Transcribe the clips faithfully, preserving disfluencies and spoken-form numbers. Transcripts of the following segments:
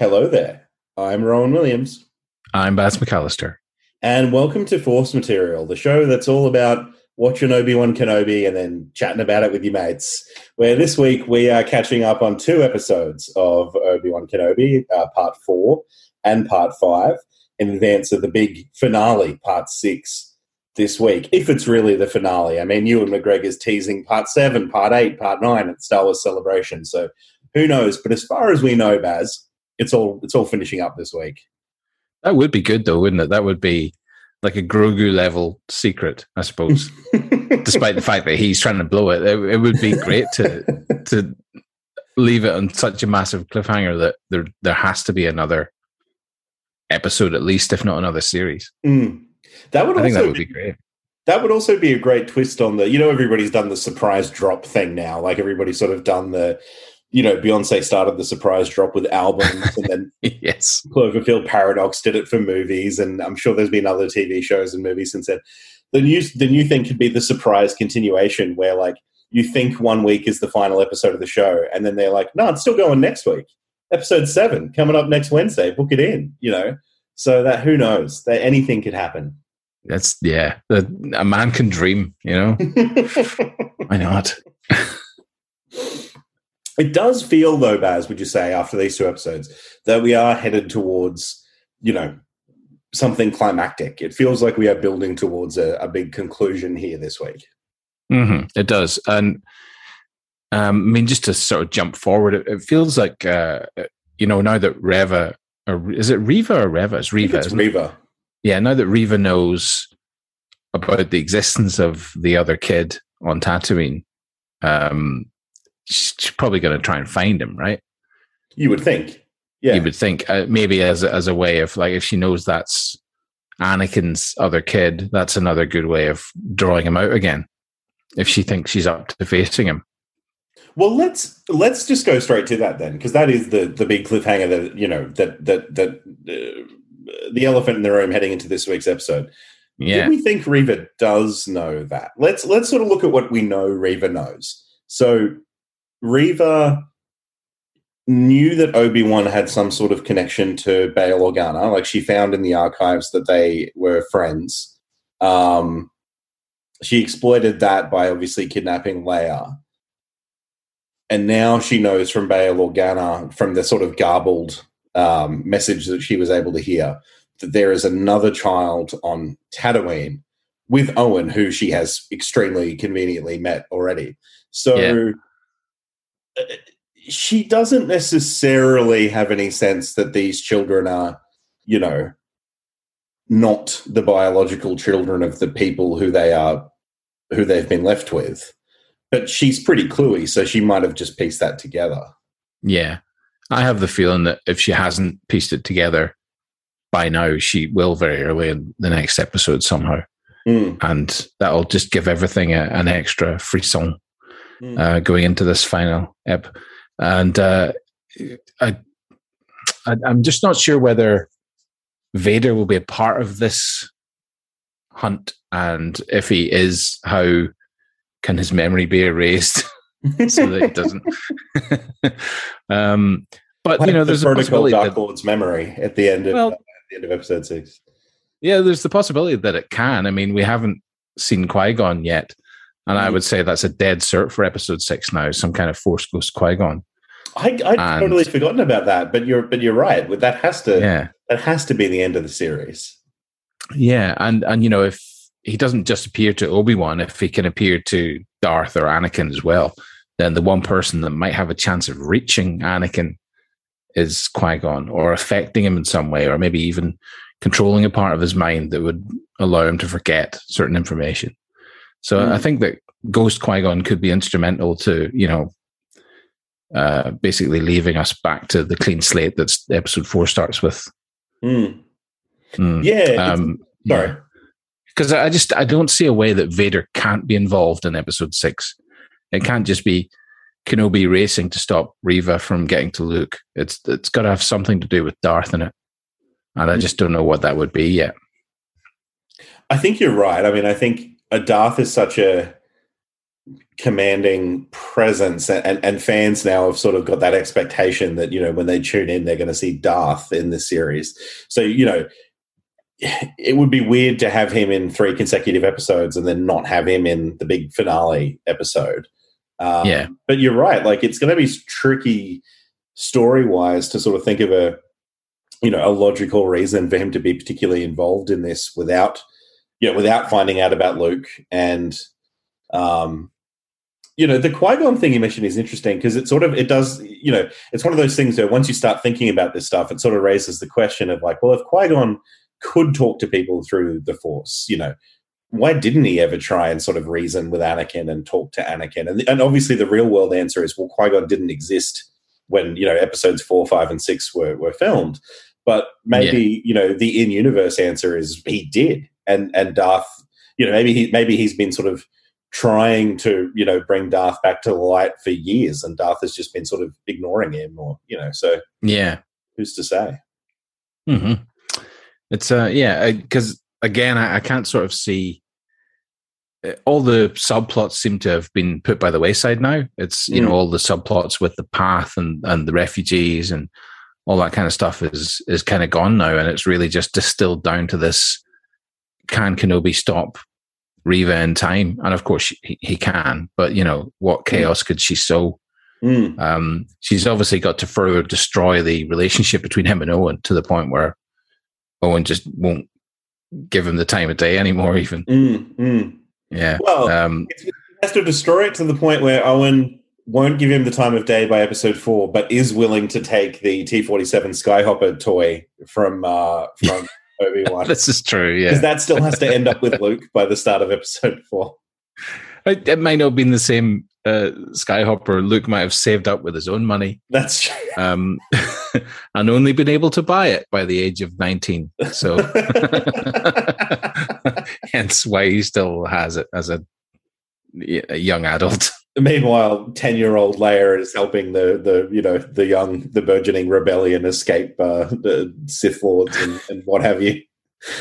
Hello there. I'm Rowan Williams. I'm Baz McAllister. And welcome to Force Material, the show that's all about watching Obi-Wan Kenobi and then chatting about it with your mates, where this week we are catching up on two episodes of Obi-Wan Kenobi, uh, part four and part five, in advance of the big finale, part six, this week, if it's really the finale. I mean, Ewan McGregor's teasing part seven, part eight, part nine at Star Wars Celebration, so who knows? But as far as we know, Baz, it's all it's all finishing up this week. That would be good, though, wouldn't it? That would be like a Grogu level secret, I suppose. Despite the fact that he's trying to blow it, it, it would be great to to leave it on such a massive cliffhanger that there there has to be another episode, at least, if not another series. Mm. That would I also think that would be, be great. That would also be a great twist on the. You know, everybody's done the surprise drop thing now. Like everybody's sort of done the. You know, Beyonce started the surprise drop with albums and then yes. Cloverfield Paradox did it for movies, and I'm sure there's been other T V shows and movies since then. The new, the new thing could be the surprise continuation where, like, you think one week is the final episode of the show and then they're like, no, it's still going next week. Episode seven, coming up next Wednesday, book it in, you know. So that, who knows, that anything could happen. That's, yeah, a, a man can dream, you know. Why not? It does feel, though, Baz, would you say, after these two episodes, that we are headed towards, you know, something climactic. It feels like we are building towards a, a big conclusion here this week. Mm-hmm. It does. And, um, I mean, just to sort of jump forward, it, it feels like, uh, you know, now that Reva, or is it Reva or Reva? It's Reva. It's Reva. It? Yeah, now that Reva knows about the existence of the other kid on Tatooine, um, she's probably going to try and find him, right? You would think. Yeah. You would think. Uh, maybe as, as a way of, like, if she knows that's Anakin's other kid, that's another good way of drawing him out again, if she thinks she's up to facing him. Well, let's let's just go straight to that then, because that is the, the big cliffhanger that, you know, that, that, that uh, the elephant in the room heading into this week's episode. Yeah. Do we think Reva does know that? Let's, let's sort of look at what we know Reva knows. So Reva knew that Obi-Wan had some sort of connection to Bail Organa. Like, she found in the archives that they were friends. Um, she exploited that by obviously kidnapping Leia. And now she knows from Bail Organa, from the sort of garbled um, message that she was able to hear, that there is another child on Tatooine with Owen, who she has extremely conveniently met already. So... yeah. She doesn't necessarily have any sense that these children are, you know, not the biological children of the people who they are, who they've been left with. But she's pretty cluey, so she might have just pieced that together. Yeah. I have the feeling that if she hasn't pieced it together by now, she will very early in the next episode somehow. Mm. And that'll just give everything a, an extra frisson. Uh, going into this final ep, and uh, I, I, I'm just not sure whether Vader will be a part of this hunt, and if he is, how can his memory be erased so that it doesn't? um, but like, you know, there's the a possibility Dark Lord's memory at the end of well, uh, at the end of episode six. Yeah, there's the possibility that it can. I mean, we haven't seen Qui-Gon yet. And I would say that's a dead cert for episode six now, some kind of Force Ghost Qui-Gon. I, I'd and, totally forgotten about that, but you're but you're right. That has to yeah. that has to be the end of the series. Yeah, and and you know, if he doesn't just appear to Obi-Wan, if he can appear to Darth or Anakin as well, then the one person that might have a chance of reaching Anakin is Qui-Gon, or affecting him in some way, or maybe even controlling a part of his mind that would allow him to forget certain information. So mm. I think that Ghost Qui-Gon could be instrumental to, you know, uh, basically leaving us back to the clean slate that episode four starts with. Mm. Mm. Yeah. Um, sorry. Because yeah. I just, I don't see a way that Vader can't be involved in episode six. It can't just be Kenobi racing to stop Reva from getting to Luke. It's It's got to have something to do with Darth in it. And I just don't know what that would be yet. I think you're right. I mean, I think... A Darth is such a commanding presence, and, and fans now have sort of got that expectation that, you know, when they tune in, they're going to see Darth in this series. So, you know, it would be weird to have him in three consecutive episodes and then not have him in the big finale episode. Um, yeah. But you're right. Like, it's going to be tricky story-wise to sort of think of a, you know, a logical reason for him to be particularly involved in this without, you know, without finding out about Luke. And, um, you know, the Qui-Gon thing you mentioned is interesting because it sort of, it does, you know, it's one of those things where once you start thinking about this stuff, it sort of raises the question of like, well, if Qui-Gon could talk to people through the Force, you know, why didn't he ever try and sort of reason with Anakin and talk to Anakin? And, and obviously the real world answer is, well, Qui-Gon didn't exist when, you know, episodes four, five, and six were, were filmed. But maybe, yeah. you know, the in-universe answer is he did. And and Darth, you know, maybe he, maybe he's been sort of trying to, you know, bring Darth back to the light for years, and Darth has just been sort of ignoring him, or, you know, so. Yeah. Who's to say? Mm-hmm. It's, uh, yeah, because, again, I, I can't sort of see, all the subplots seem to have been put by the wayside now. It's, you mm. know, all the subplots with the path and, and the refugees and all that kind of stuff is is kind of gone now, and it's really just distilled down to this, can Kenobi stop Reva in time? And of course he, he can, but, you know, what chaos could she sow? Mm. Um, she's obviously got to further destroy the relationship between him and Owen to the point where Owen just won't give him the time of day anymore even. Mm, mm. Yeah. Well, um, he has to destroy it to the point where Owen won't give him the time of day by episode four, but is willing to take the T forty-seven Skyhopper toy from uh, from Obi-Wan. This is true, yeah. Because that still has to end up with Luke by the start of episode four. It, it might not have been the same uh, Skyhopper. Luke might have saved up with his own money. That's true. Um, and only been able to buy it by the age of nineteen. So... Hence why he still has it as a, a young adult. Meanwhile, ten-year-old Leia is helping the the you know the young the burgeoning rebellion escape uh, the Sith Lords and, and what have you.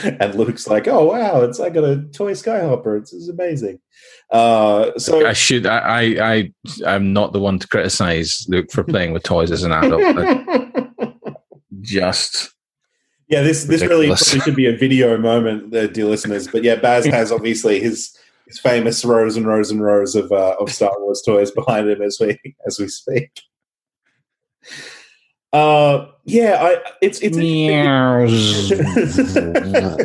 And Luke's like, "Oh wow, it's I got a toy Skyhopper. It's, it's amazing." Uh, so I should I I I'm not the one to criticize Luke for playing with toys as an adult. Just. Yeah, this, this really probably should be a video moment, uh, dear listeners. But yeah, Baz has obviously his his famous rows and rows and rows of uh, of Star Wars toys behind him as we as we speak. Uh, yeah, I, it's it's the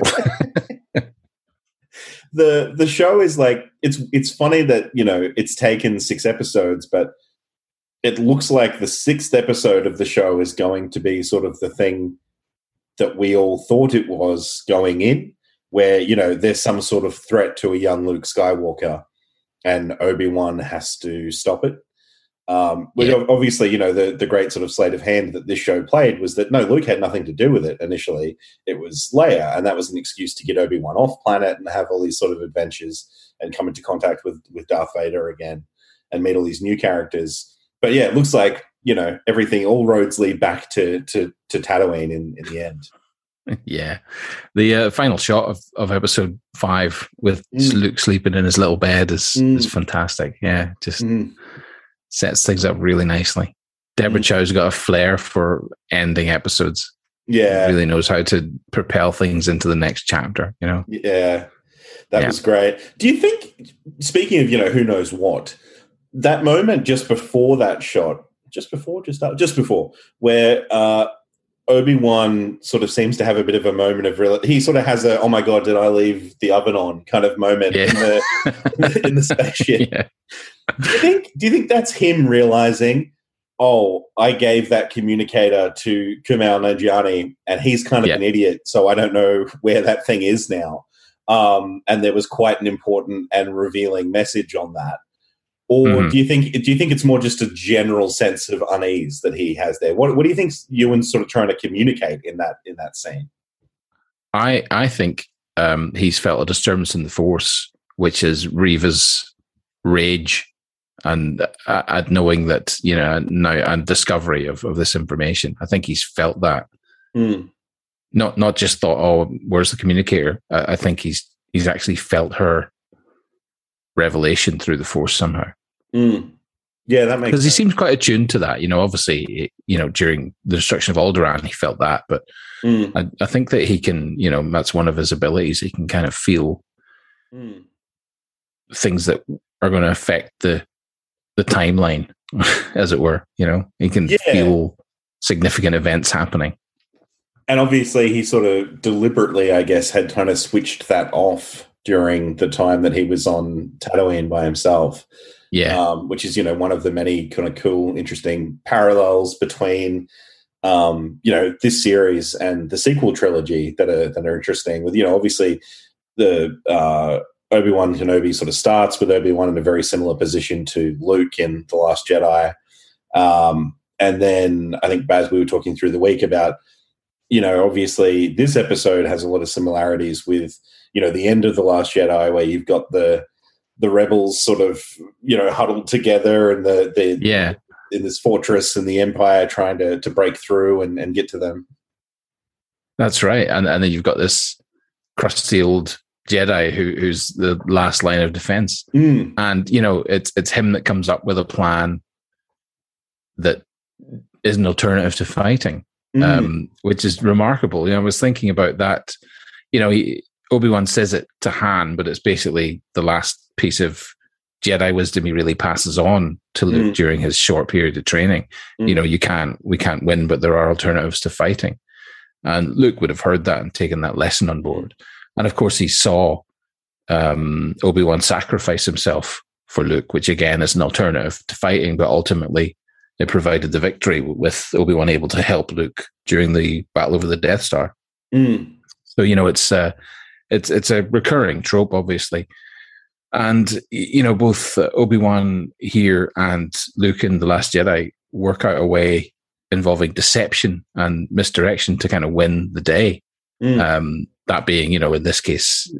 the show is like it's it's funny that, you know, it's taken six episodes, but it looks like the sixth episode of the show is going to be sort of the thing that we all thought it was going in, where, you know, there's some sort of threat to a young Luke Skywalker and Obi-Wan has to stop it. Um, but yeah. Obviously, you know, the, the great sort of sleight of hand that this show played was that, no, Luke had nothing to do with it initially. It was Leia, and that was an excuse to get Obi-Wan off planet and have all these sort of adventures and come into contact with, with Darth Vader again and meet all these new characters. But, yeah, it looks like, you know, everything, all roads lead back to to, to Tatooine in, in the end. Yeah. The uh, final shot of, of episode five with mm. Luke sleeping in his little bed is, mm. is fantastic. Yeah, just mm. sets things up really nicely. Deborah mm. Chow's got a flair for ending episodes. Yeah. She really knows how to propel things into the next chapter, you know? Yeah, that yeah. was great. Do you think, speaking of, you know, who knows what, that moment just before that shot, Just before, just after, just before, where uh, Obi-Wan sort of seems to have a bit of a moment of real. He sort of has a, oh my God, did I leave the oven on kind of moment yeah. in, the, in the spaceship. Yeah. Do you think? Do you think that's him realizing, oh, I gave that communicator to Kumail Nanjiani, and he's kind of yeah. an idiot, so I don't know where that thing is now. Um, and there was quite an important and revealing message on that. Or mm-hmm. do you think do you think it's more just a general sense of unease that he has there? What what do you think Ewan's sort of trying to communicate in that in that scene? I I think um, he's felt a disturbance in the Force, which is Reva's rage and uh, at knowing that, you know, now and discovery of, of this information. I think he's felt that. Mm. Not not just thought, oh, where's the communicator? I, I think he's he's actually felt her revelation through the Force somehow. Mm. Yeah, that makes sense. Because he seems quite attuned to that. You know, obviously, you know, during the destruction of Alderaan, he felt that. But mm. I, I think that he can, you know, that's one of his abilities. He can kind of feel mm. things that are going to affect the the timeline, as it were. You know, he can yeah. feel significant events happening. And obviously, he sort of deliberately, I guess, had kind of switched that off during the time that he was on Tatooine by himself. Yeah. Um, which is, you know, one of the many kind of cool, interesting parallels between, um, you know, this series and the sequel trilogy that are, that are interesting. With, you know, obviously the uh, Obi-Wan Kenobi sort of starts with Obi-Wan in a very similar position to Luke in The Last Jedi. Um, and then I think, Baz, we were talking through the week about, you know, obviously this episode has a lot of similarities with, you know, the end of The Last Jedi, where you've got the, the rebels sort of, you know, huddled together and the, the yeah in this fortress and the Empire trying to to break through and, and get to them. That's right. And and then you've got this crusty old Jedi who who's the last line of defense. Mm. And, you know, it's it's him that comes up with a plan that is an alternative to fighting, mm. um, which is remarkable. You know, I was thinking about that. You know, he, Obi-Wan says it to Han, but it's basically the last piece of Jedi wisdom he really passes on to Luke mm. during his short period of training. Mm. You know, you can't, we can't win, but there are alternatives to fighting. And Luke would have heard that and taken that lesson on board. And of course, he saw um, Obi-Wan sacrifice himself for Luke, which again is an alternative to fighting, but ultimately it provided the victory with Obi-Wan able to help Luke during the battle over the Death Star. Mm. So, you know, it's uh, it's it's a recurring trope, obviously. And, you know, both Obi-Wan here and Luke in The Last Jedi work out a way involving deception and misdirection to kind of win the day. Mm. Um, that being, you know, in this case,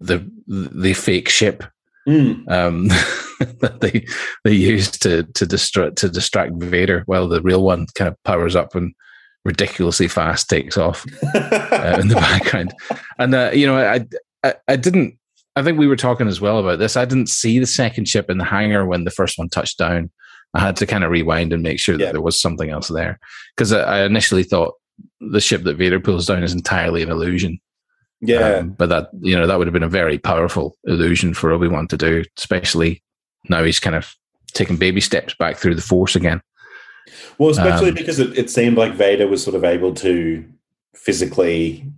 the the fake ship mm. um, that they they use to to distract to distract Vader, while the real one kind of powers up and ridiculously fast takes off uh, in the background. And uh, you know, I, I I didn't. I think we were talking as well about this. I didn't see the second ship in the hangar when the first one touched down. I had to kind of rewind and make sure that yeah. there was something else there. Because I initially thought the ship that Vader pulls down is entirely an illusion. Yeah. Um, but that, you know, that would have been a very powerful illusion for Obi-Wan to do, especially now he's kind of taking baby steps back through the Force again. Well, especially um, because it, it seemed like Vader was sort of able to physically,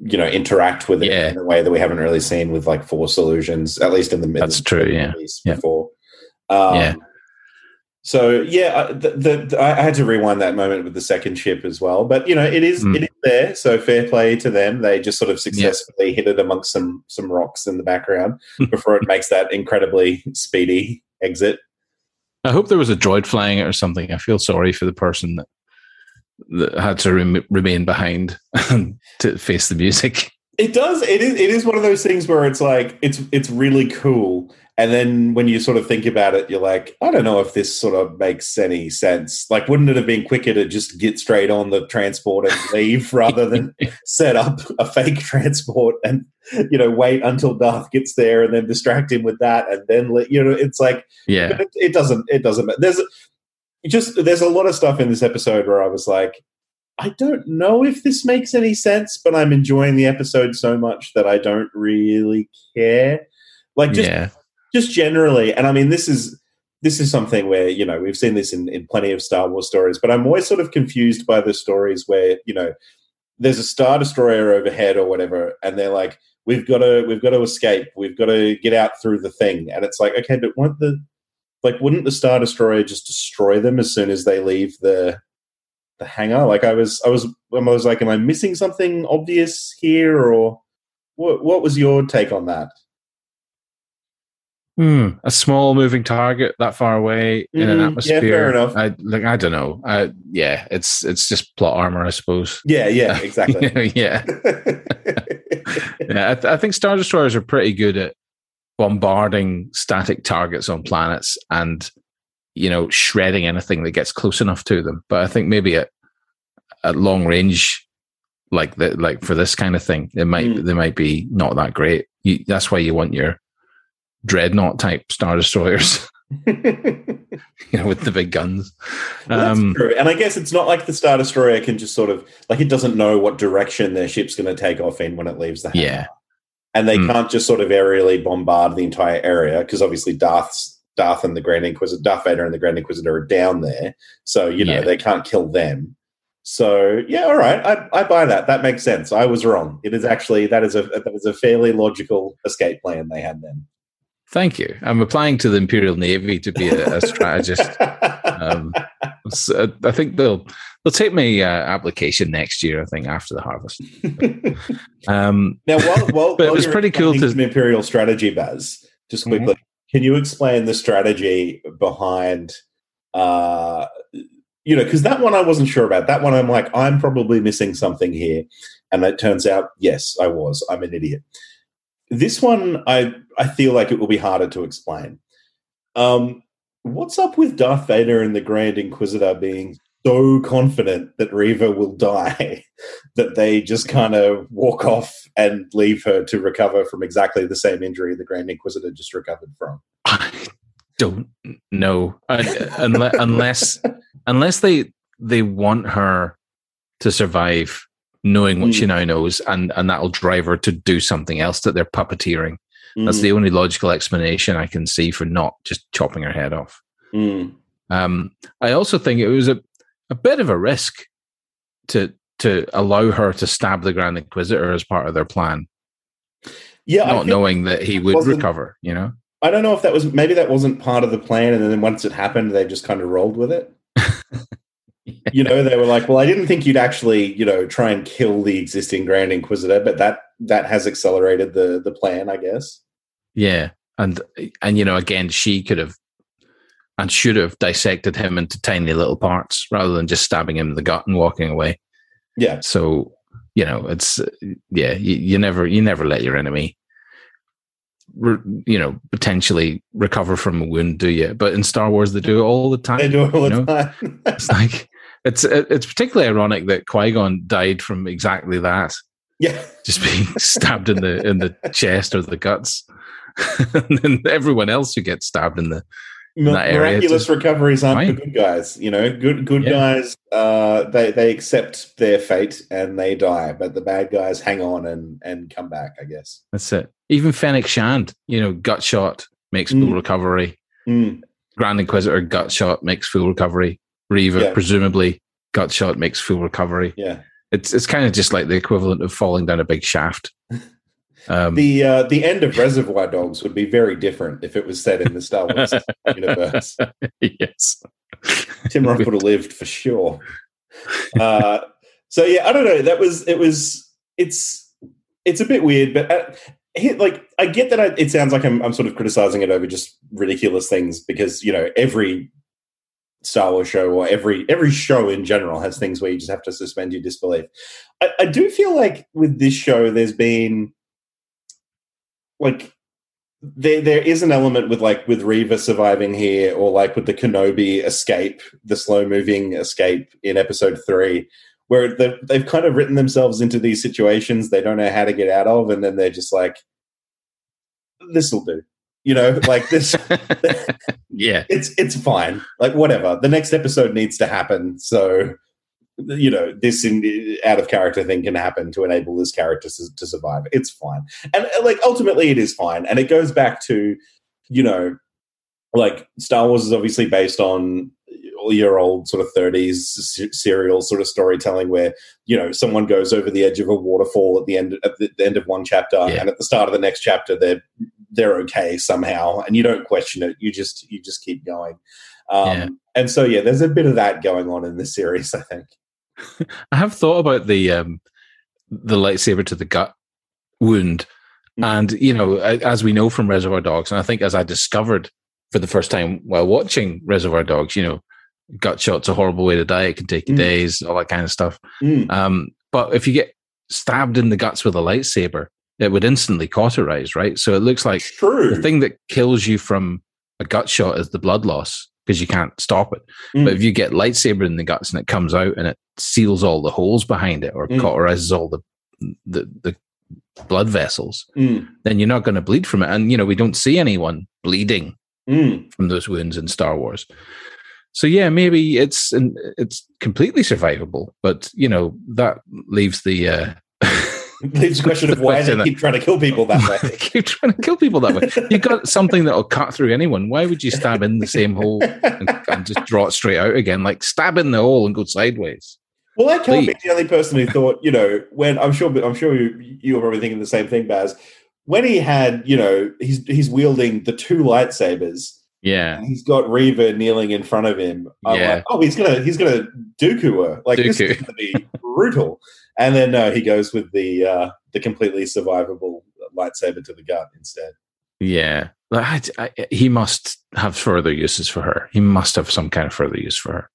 you know, interact with it yeah. in a way that we haven't really seen with, like, Force illusions, at least in the that's true yeah yeah. before. Um, yeah so yeah I, the, the I had to rewind that moment with the second ship as well, but you know it is mm. it is there, so fair play to them. They just sort of successfully yeah. hit it amongst some some rocks in the background before it makes that incredibly speedy exit. I hope there was a droid flying it or something. I feel sorry for the person that that had to rem- remain behind to face the music. It does. It is. It is one of those things where it's like it's it's really cool, and then when you sort of think about it, you're like, I don't know if this sort of makes any sense. Like, wouldn't it have been quicker to just get straight on the transport and leave rather than set up a fake transport and, you know, wait until Darth gets there and then distract him with that, and then let, you know, it's like yeah, but it, it doesn't. It doesn't. There's. Just there's a lot of stuff in this episode where I was like, I don't know if this makes any sense, but I'm enjoying the episode so much that I don't really care. Like just yeah. just generally, and I mean this is this is something where, you know, we've seen this in, in plenty of Star Wars stories, but I'm always sort of confused by the stories where, you know, there's a Star Destroyer overhead or whatever, and they're like, We've gotta we've gotta escape, we've gotta get out through the thing. And it's like, okay, but weren't the Like, wouldn't the Star Destroyer just destroy them as soon as they leave the the hangar? Like, I was, I was, I was like, am I missing something obvious here, or what? What was your take on that? Hmm, a small moving target that far away mm, in an atmosphere. Yeah, fair enough. I, like, I don't know. I, yeah, it's it's just plot armor, I suppose. Yeah, yeah, exactly. yeah, yeah. I, th- I think Star Destroyers are pretty good at bombarding static targets on planets and, you know, shredding anything that gets close enough to them. But I think maybe at, at long range, like the, like for this kind of thing, it might mm. they might be not that great. You, that's why you want your dreadnought type Star Destroyers, you know, with the big guns. Well, that's um, true. And I guess it's not like the Star Destroyer can just sort of, like, it doesn't know what direction their ship's going to take off in when it leaves the hangar. Yeah. And they mm. can't just sort of aerially bombard the entire area, because obviously Darth's, Darth and the Grand Inquisitor, Darth Vader and the Grand Inquisitor are down there. So, you know, yeah. they can't kill them. So, yeah, all right, I, I buy that. That makes sense. I was wrong. It is actually, that is a that is a fairly logical escape plan they had then. Thank you. I'm applying to the Imperial Navy to be a, a strategist. um, so I think they'll they'll take my uh, application next year, I think, after the harvest. um, now, while, while, but while it was pretty cool to some Imperial strategy, Baz, just quickly, mm-hmm. can you explain the strategy behind... Uh, You know, because that one I wasn't sure about. That one I'm like, I'm probably missing something here. And it turns out, yes, I was. I'm an idiot. This one, I, I feel like it will be harder to explain. Um, what's up with Darth Vader and the Grand Inquisitor being so confident that Reva will die that they just kind of walk off and leave her to recover from exactly the same injury the Grand Inquisitor just recovered from? I don't know. I, unless... unless Unless they they want her to survive, knowing what mm. she now knows, and, and that'll drive her to do something else that they're puppeteering. Mm. That's the only logical explanation I can see for not just chopping her head off. Mm. Um, I also think it was a, a bit of a risk to to allow her to stab the Grand Inquisitor as part of their plan. Yeah, not knowing that he would recover, you know? I don't know if that was, maybe that wasn't part of the plan, and then once it happened, they just kind of rolled with it. You know, they were like, well, I didn't think you'd actually, you know, try and kill the existing Grand Inquisitor, but that that has accelerated the the plan, I guess. Yeah. And, and you know, again, she could have and should have dissected him into tiny little parts rather than just stabbing him in the gut and walking away. Yeah. So, you know, it's, yeah, you, you never, you never let your enemy, re, you know, potentially recover from a wound, do you? But in Star Wars, they do it all the time. They do it all the know? time. It's like... It's it's particularly ironic that Qui-Gon died from exactly that. Yeah, just being stabbed in the in the chest or the guts, and then everyone else who gets stabbed in the in Miraculous that area. Miraculous recoveries aren't fine. The good guys, you know. Good good yeah. guys, uh, they they accept their fate and they die, but the bad guys hang on and and come back. I guess that's it. Even Fennec Shand, you know, gut shot makes mm. full recovery. Mm. Grand Inquisitor gut shot makes full recovery. Reva, yeah. presumably, gut shot makes full recovery. Yeah, it's it's kind of just like the equivalent of falling down a big shaft. Um, the uh, the end of Reservoir Dogs would be very different if it was set in the Star Wars universe. Yes, Tim Roth would have lived for sure. Uh, so yeah, I don't know. That was it was it's it's a bit weird, but I, like I get that I, it sounds like I'm I'm sort of criticizing it over just ridiculous things because you know every. Star Wars show or every every show in general has things where you just have to suspend your disbelief. I, I do feel like with this show there's been like there there is an element with like with Reva surviving here or like with the Kenobi escape, the slow moving escape in episode three where they've, they've kind of written themselves into these situations they don't know how to get out of and then they're just like this will do. You know, like this. Yeah, it's it's fine. Like whatever. The next episode needs to happen, so you know this in, out of character thing can happen to enable this character to, to survive. It's fine, and like ultimately, it is fine. And it goes back to, you know, like Star Wars is obviously based on your old sort of thirties serial sort of storytelling, where you know someone goes over the edge of a waterfall at the end at the end of one chapter, yeah. and at the start of the next chapter, they're they're okay somehow, and you don't question it. You just you just keep going, um, yeah. and so yeah, there's a bit of that going on in this series. I think I have thought about the um, the lightsaber to the gut wound, mm-hmm. and you know, as we know from Reservoir Dogs, and I think as I discovered for the first time while watching Reservoir Dogs, you know, gut shot's a horrible way to die. It can take mm-hmm. you days, all that kind of stuff. Mm-hmm. Um, but if you get stabbed in the guts with a lightsaber, it would instantly cauterize, right? So it looks like True. the thing that kills you from a gut shot is the blood loss because you can't stop it. Mm. But if you get lightsaber in the guts and it comes out and it seals all the holes behind it or mm. cauterizes all the, the the blood vessels, mm. then you're not going to bleed from it. And, you know, we don't see anyone bleeding mm. from those wounds in Star Wars. So, yeah, maybe it's an, it's completely survivable, but, you know, that leaves the... Uh, leaves the question of why they keep trying to kill people that way. keep trying to kill people that way. You've got something that'll cut through anyone. Why would you stab in the same hole and, and just draw it straight out again? Like, stab in the hole and go sideways. Well, I can't Please. be the only person who thought, you know, when I'm sure, I'm sure you, you were probably thinking the same thing, Baz. When he had, you know, he's he's wielding the two lightsabers, yeah, and he's got Reva kneeling in front of him. I'm yeah. like, oh, he's gonna he's gonna Dooku her. Like Dooku. This is gonna be brutal. And then no, he goes with the uh, the completely survivable lightsaber to the gut instead. Yeah, I, I, he must have further uses for her. He must have some kind of further use for her.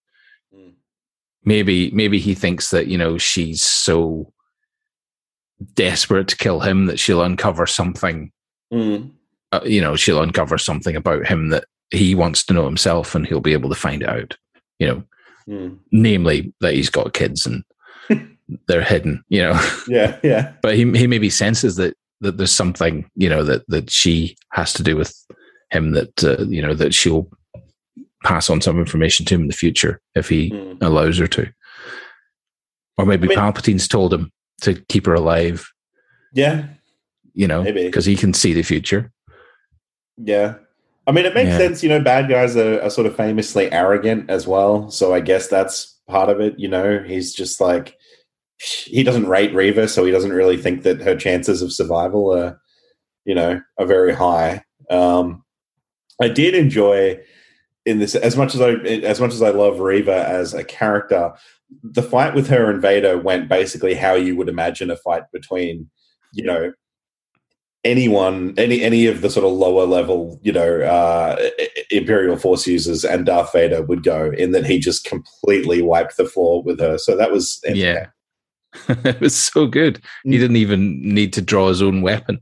Maybe maybe he thinks that, you know, she's so desperate to kill him that she'll uncover something, mm. uh, you know, she'll uncover something about him that he wants to know himself, and he'll be able to find it out, you know, mm. namely that he's got kids and they're hidden, you know. Yeah, yeah. But he he maybe senses that, that there's something, you know, that, that she has to do with him that, uh, you know, that she'll pass on some information to him in the future if he mm. allows her to. Or maybe I mean, Palpatine's told him to keep her alive. Yeah. You know, because he can see the future. Yeah. I mean, it makes yeah. sense, you know, bad guys are, are sort of famously arrogant as well. So I guess that's part of it, you know. He's just like, he doesn't rate Reva, so he doesn't really think that her chances of survival are, you know, are very high. Um, I did enjoy... In this, as much as I as much as I love Reva as a character, the fight with her and Vader went basically how you would imagine a fight between, you know, anyone, any any of the sort of lower level, you know, uh, Imperial Force users and Darth Vader would go, in that he just completely wiped the floor with her. So that was yeah, it was so good. Mm. He didn't even need to draw his own weapon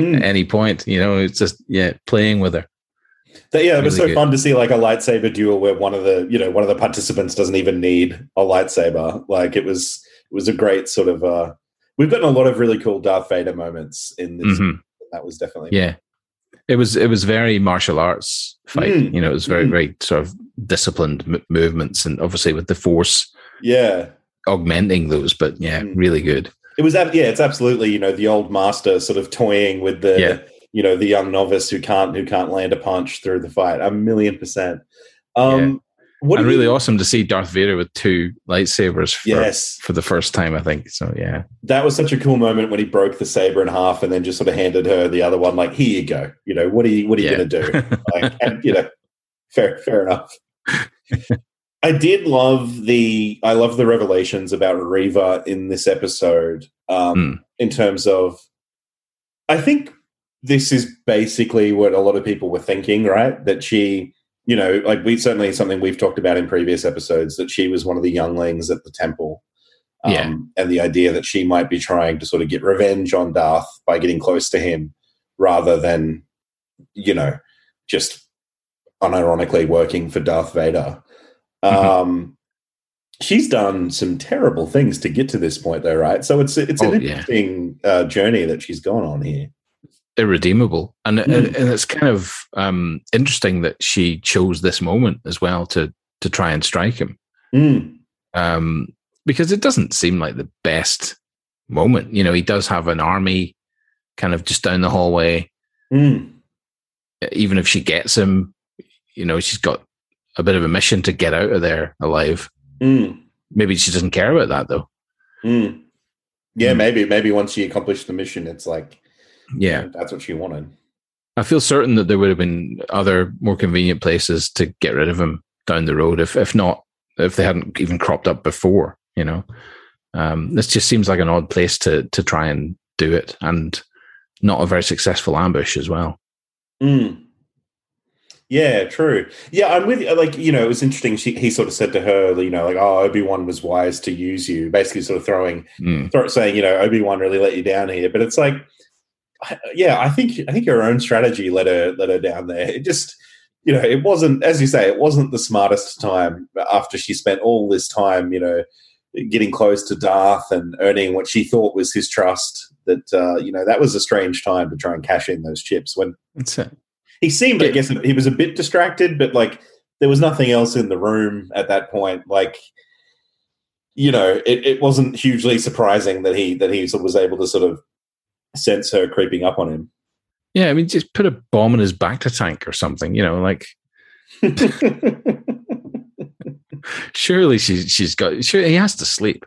mm. at any point. You know, it's just yeah, playing with her. That, yeah, it was really so good. Fun to see like a lightsaber duel where one of the, you know, one of the participants doesn't even need a lightsaber. Like it was, it was a great sort of. Uh, we've gotten a lot of really cool Darth Vader moments in this. Mm-hmm. That was definitely yeah. It was it was very martial arts fight. Mm. You know, it was very mm. very sort of disciplined m- movements, and obviously with the Force, yeah, augmenting those. But yeah, mm. really good. It was ab- yeah, it's absolutely, you know, the old master sort of toying with the. Yeah. You know, the young novice who can't who can't land a punch through the fight. A million percent. Um, yeah. what and really you... awesome to see Darth Vader with two lightsabers for, yes. for the first time, I think. So, yeah. That was such a cool moment when he broke the saber in half and then just sort of handed her the other one, like, here you go. You know, what are you, what are you yeah. going to do? Like, and, you know, fair, fair enough. I did love the, I love the revelations about Reva in this episode um, mm. in terms of, I think, this is basically what a lot of people were thinking, right? That she, you know, like we certainly something we've talked about in previous episodes, that she was one of the younglings at the temple. Um, yeah. And the idea that she might be trying to sort of get revenge on Darth by getting close to him rather than, you know, just unironically working for Darth Vader. Mm-hmm. Um, she's done some terrible things to get to this point though, right? So it's, it's oh, an interesting yeah. uh, journey that she's gone on here. Irredeemable, and mm. and it's kind of um, interesting that she chose this moment as well to to try and strike him, mm. um, because it doesn't seem like the best moment. You know, he does have an army kind of just down the hallway. Mm. Even if she gets him, you know, she's got a bit of a mission to get out of there alive. Mm. Maybe she doesn't care about that though. Mm. Yeah, mm. maybe maybe once she accomplished the mission, it's like. Yeah, that's what she wanted. I feel certain that there would have been other more convenient places to get rid of him down the road, if if not, if they hadn't even cropped up before, you know. Um, this just seems like an odd place to to try and do it, and not a very successful ambush as well. Mm. Yeah, true. Yeah, I'm with you. Like, you know, it was interesting. She, he sort of said to her, you know, like, oh, Obi-Wan was wise to use you, basically sort of throwing, mm. throw, saying, you know, Obi-Wan really let you down here. But it's like, yeah, I think I think her own strategy let her let her down there. It just, you know, it wasn't, as you say, it wasn't the smartest time after she spent all this time, you know, getting close to Darth and earning what she thought was his trust, that, uh, you know, that was a strange time to try and cash in those chips when a, he seemed, yeah. I guess, he was a bit distracted, but, like, there was nothing else in the room at that point. Like, you know, it, it wasn't hugely surprising that he that he was able to sort of sense her creeping up on him. Yeah, I mean, just put a bomb in his bacta tank or something, you know, like... Surely she's she's got. Sure, he has to sleep.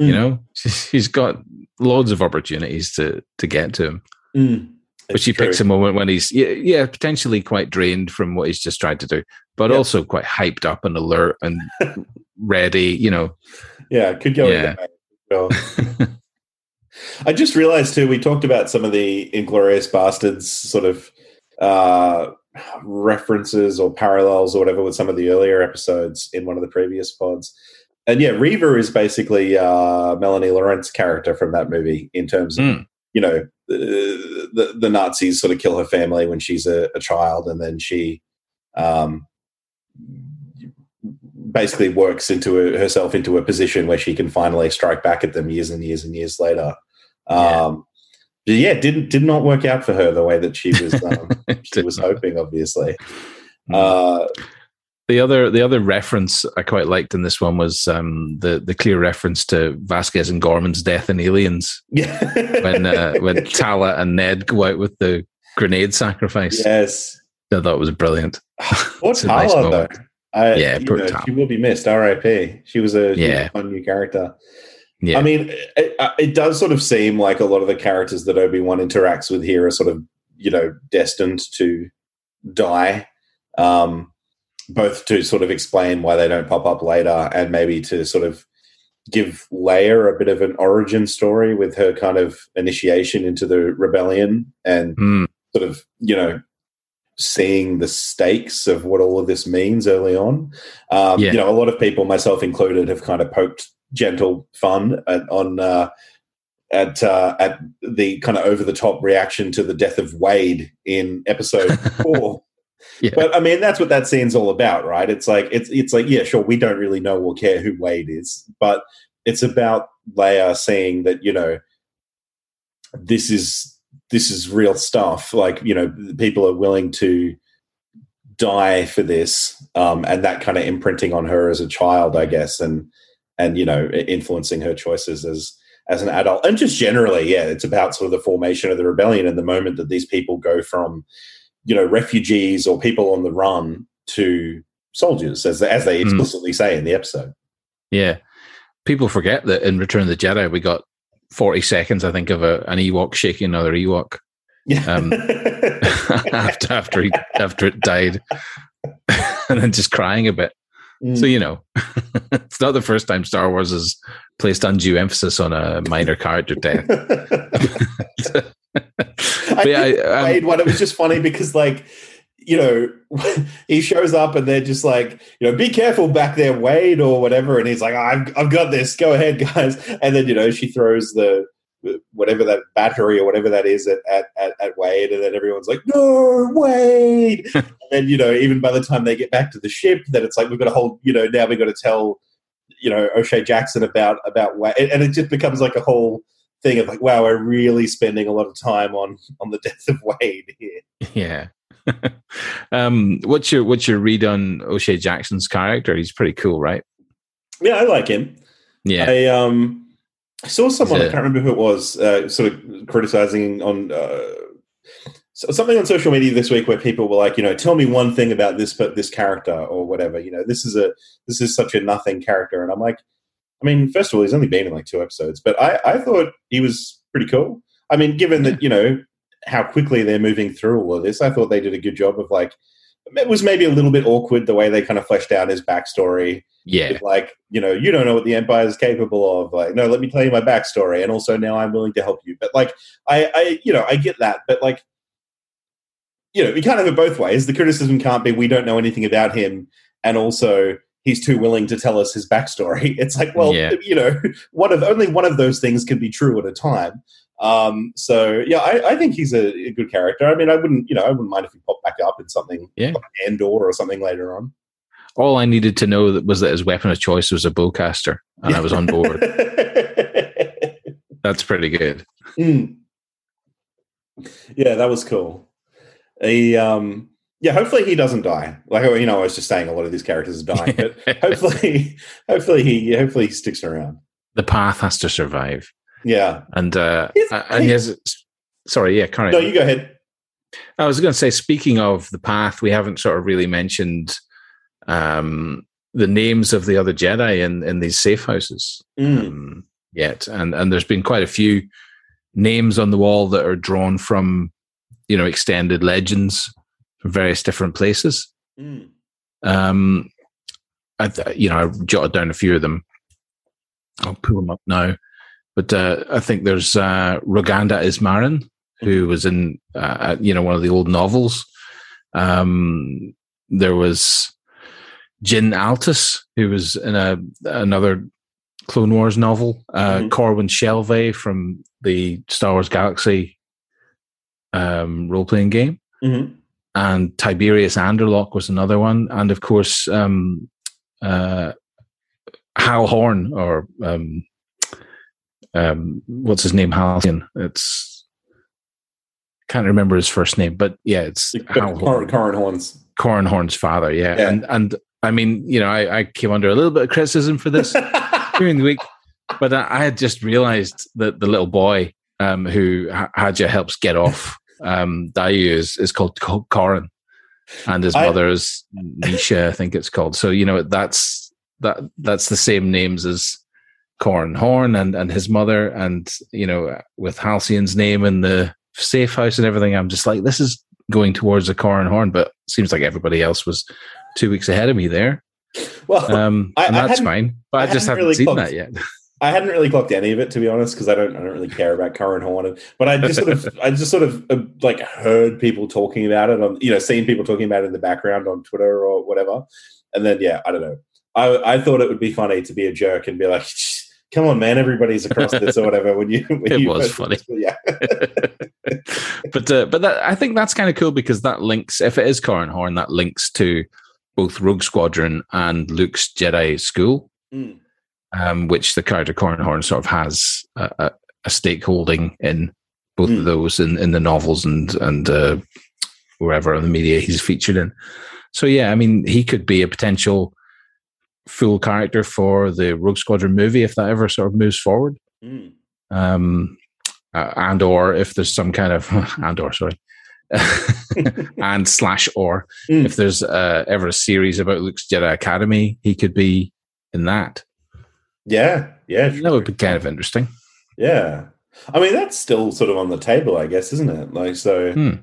Mm. You know, she's, she's got loads of opportunities to to get to him, mm. but she true. picks a moment when he's yeah, yeah potentially quite drained from what he's just tried to do, but yep. also quite hyped up and alert and ready. You know, yeah, could go. Yeah. Either way. I just realized too. We talked about some of the Inglourious Bastards sort of uh, references or parallels or whatever with some of the earlier episodes in one of the previous pods, and yeah, Reva is basically uh, Melanie Laurent's character from that movie in terms of mm. you know the, the the Nazis sort of kill her family when she's a, a child, and then she um, basically works into a, herself into a position where she can finally strike back at them years and years and years later. Yeah. Um, But yeah, didn't did not work out for her the way that she was um, she was hoping. Obviously, uh, the other the other reference I quite liked in this one was um, the the clear reference to Vasquez and Gorman's death in Aliens. Yeah, when uh, when Tala and Ned go out with the grenade sacrifice. Yes, I thought it was brilliant. Poor Tala nice though. I, yeah, poor know, Tala. She will be missed. R I P. She was a yeah. fun new character. Yeah. I mean, it, it does sort of seem like a lot of the characters that Obi-Wan interacts with here are sort of, you know, destined to die, um, both to sort of explain why they don't pop up later and maybe to sort of give Leia a bit of an origin story with her kind of initiation into the rebellion and mm. sort of, you know, seeing the stakes of what all of this means early on. Um, yeah. You know, a lot of people, myself included, have kind of poked gentle fun at, on uh, at uh, at the kind of over the top reaction to the death of Wade in episode four, yeah. but I mean that's what that scene's all about, right? It's like it's it's like yeah, sure, we don't really know or care who Wade is, but it's about Leia saying that you know this is this is real stuff. Like you know, people are willing to die for this, um, and that kind of imprinting on her as a child, I guess, and. And, you know, influencing her choices as as an adult. And just generally, yeah, it's about sort of the formation of the rebellion and the moment that these people go from, you know, refugees or people on the run to soldiers, as, as they explicitly mm. say in the episode. Yeah. People forget that in Return of the Jedi, we got forty seconds, I think, of a, an Ewok shaking another Ewok um, after, after, he, after it died and then just crying a bit. So, you know, it's not the first time Star Wars has placed undue emphasis on a minor character death. I yeah, I, I one. It was just funny because, like, you know, he shows up and they're just like, you know, be careful back there, Wade, or whatever. And he's like, oh, I've, I've got this. Go ahead, guys. And then, you know, she throws the whatever that battery or whatever that is at, at, at, at Wade. And then everyone's like, no, Wade. And, you know, even by the time they get back to the ship, then it's like we've got to hold, you know, now we've got to tell, you know, O'Shea Jackson about, about why. And it just becomes like a whole thing of like, wow, we're really spending a lot of time on on the death of Wade here. Yeah. um, what's your what's your read on O'Shea Jackson's character? He's pretty cool, right? Yeah, I like him. Yeah. I um, saw someone, I can't remember who it was, uh, sort of criticizing on... Uh, So something on social media this week where people were like, you know, tell me one thing about this but this character or whatever. You know, this is a this is such a nothing character, and I'm like, I mean, first of all, he's only been in like two episodes, but I, I thought he was pretty cool. I mean, given that you know how quickly they're moving through all of this, I thought they did a good job of like it was maybe a little bit awkward the way they kind of fleshed out his backstory. Yeah, like you know, you don't know what the Empire is capable of. Like, no, let me tell you my backstory, and also now I'm willing to help you. But like, I, I you know, I get that, but like. You know, we can't have it both ways. The criticism can't be we don't know anything about him and also he's too willing to tell us his backstory. It's like, well, yeah. you know, one of only one of those things can be true at a time. Um, so, yeah, I, I think he's a, a good character. I mean, I wouldn't, you know, I wouldn't mind if he popped back up in something yeah. like Andor or something later on. all I needed to know was that his weapon of choice was a bowcaster, and I was on board. That's pretty good. Mm. Yeah, that was cool. He, um, yeah, hopefully he doesn't die. Like, you know, I was just saying a lot of these characters are dying, but hopefully, hopefully he, hopefully he sticks around. The path has to survive. Yeah, and uh, he's, and he's, yes, sorry, yeah, carry on. No, you go ahead. I was going to say, speaking of the path, we haven't sort of really mentioned um, the names of the other Jedi in, in these safe houses mm. um, yet, and and there's been quite a few names on the wall that are drawn from, you know, extended legends from various different places. Mm. Um, I th- you know, I jotted down a few of them. I'll pull them up now. But uh, I think there's uh, Roganda Ismarin, who was in, uh, you know, one of the old novels. Um, there was Jyn Altus, who was in a another Clone Wars novel. Uh, mm-hmm. Corwin Shelvey from the Star Wars Galaxy um, role-playing game. Mm-hmm. And Tiberius Anderlock was another one. And, of course, um, uh, Hal Horn, or... Um, Um, what's his name? Halcyon. It's can't remember his first name, but yeah, it's Hal Horn. Corran Horn's Corran Horn's father. Yeah. yeah, and and I mean, you know, I, I came under a little bit of criticism for this during the week, but I, I had just realised that the little boy um, who Hadja helps get off um, Dayu is is called Corran, and his I, mother is Nisha, I think it's called. So you know, that's that that's the same names as Corran Horn and, and his mother, and you know, with Halcyon's name in the safe house and everything, I'm just like, this is going towards a Corran Horn, but it seems like everybody else was two weeks ahead of me there. Well, um, I, and I that's fine, but I, I just haven't really seen clocked, that yet. I hadn't really clocked any of it, to be honest, because I don't I don't really care about Corran Horn, but I just sort of I just sort of uh, like heard people talking about it on, you know, seen people talking about it in the background on Twitter or whatever, and then yeah, I don't know. I I thought it would be funny to be a jerk and be like, come on, man! Everybody's across this or whatever. When you, when it you was funny, this, yeah. but uh, but that, I think that's kind of cool because that links. If it is Corran Horn, that links to both Rogue Squadron and Luke's Jedi School, mm. um, which the character Corran Horn sort of has a, a, a stakeholding in both mm. of those in, in the novels and and uh, wherever in the media he's featured in. So yeah, I mean, he could be a potential full character for the Rogue Squadron movie if that ever sort of moves forward, mm. um, uh, and or if there's some kind of and or sorry and slash or mm. if there's uh, ever a series about Luke's Jedi Academy, he could be in that. Yeah, yeah, that would be kind of interesting. Yeah, I mean that's still sort of on the table, I guess, isn't it? Like so, mm.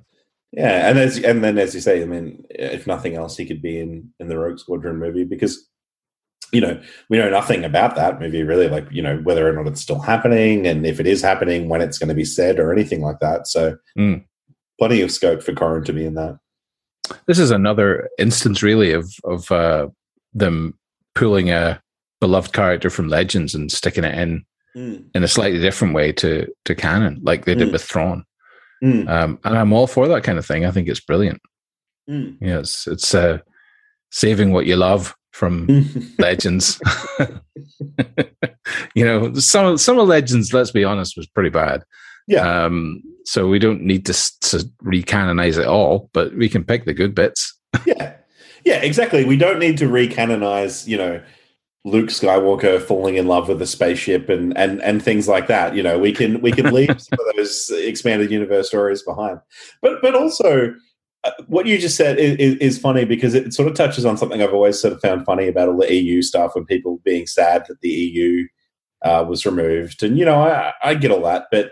yeah, and as and then as you say, I mean, if nothing else, he could be in in the Rogue Squadron movie because, you know, we know nothing about that movie really, like, you know, whether or not it's still happening and if it is happening, when it's going to be said or anything like that. So mm. plenty of scope for Corran to be in that. This is another instance really of, of uh, them pulling a beloved character from Legends and sticking it in mm. in a slightly different way to, to canon, like they did mm. with Thrawn. Mm. Um, and I'm all for that kind of thing. I think it's brilliant. Mm. Yeah, it's, it's uh, saving what you love from Legends. You know, some some of Legends, let's be honest, was pretty bad. Yeah. Um, so we don't need to, to recanonize it all, but we can pick the good bits. Yeah. Yeah, exactly. We don't need to recanonize, you know, Luke Skywalker falling in love with a spaceship and and and things like that. You know, we can we can leave some of those expanded universe stories behind. But but also, what you just said is, is, is funny because it sort of touches on something I've always sort of found funny about all the E U stuff and people being sad that the E U uh, was removed. And, you know, I, I get all that, but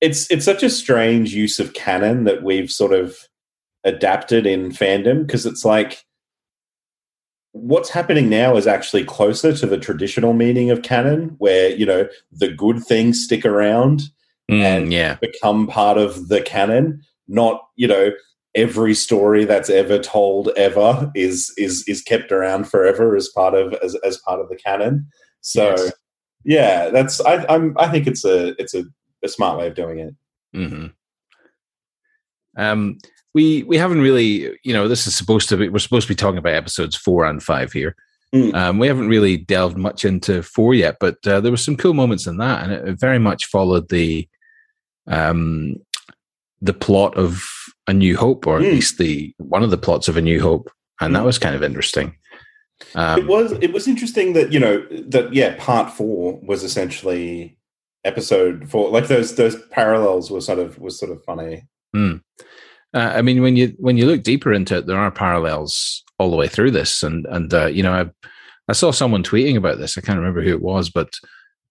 it's it's such a strange use of canon that we've sort of adapted in fandom because it's like what's happening now is actually closer to the traditional meaning of canon where, you know, the good things stick around mm, and yeah. become part of the canon. Not, you know, every story that's ever told ever is is is kept around forever as part of as, as part of the canon. So, yes. yeah, that's I I'm, I think it's a it's a, a smart way of doing it. Mm-hmm. Um, we we haven't really, you know, this is supposed to be, we're supposed to be talking about episodes four and five here. Mm. Um, we haven't really delved much into four yet, but uh, there were some cool moments in that, and it, it very much followed the um, the plot of A New Hope, or at mm. least the one of the plots of A New Hope, and mm. that was kind of interesting. Um, it was it was interesting that, you know, that yeah, part four was essentially episode four. Like those those parallels were sort of was sort of funny. Mm. Uh, I mean, when you when you look deeper into it, there are parallels all the way through this, and and uh, you know, I I saw someone tweeting about this. I can't remember who it was, but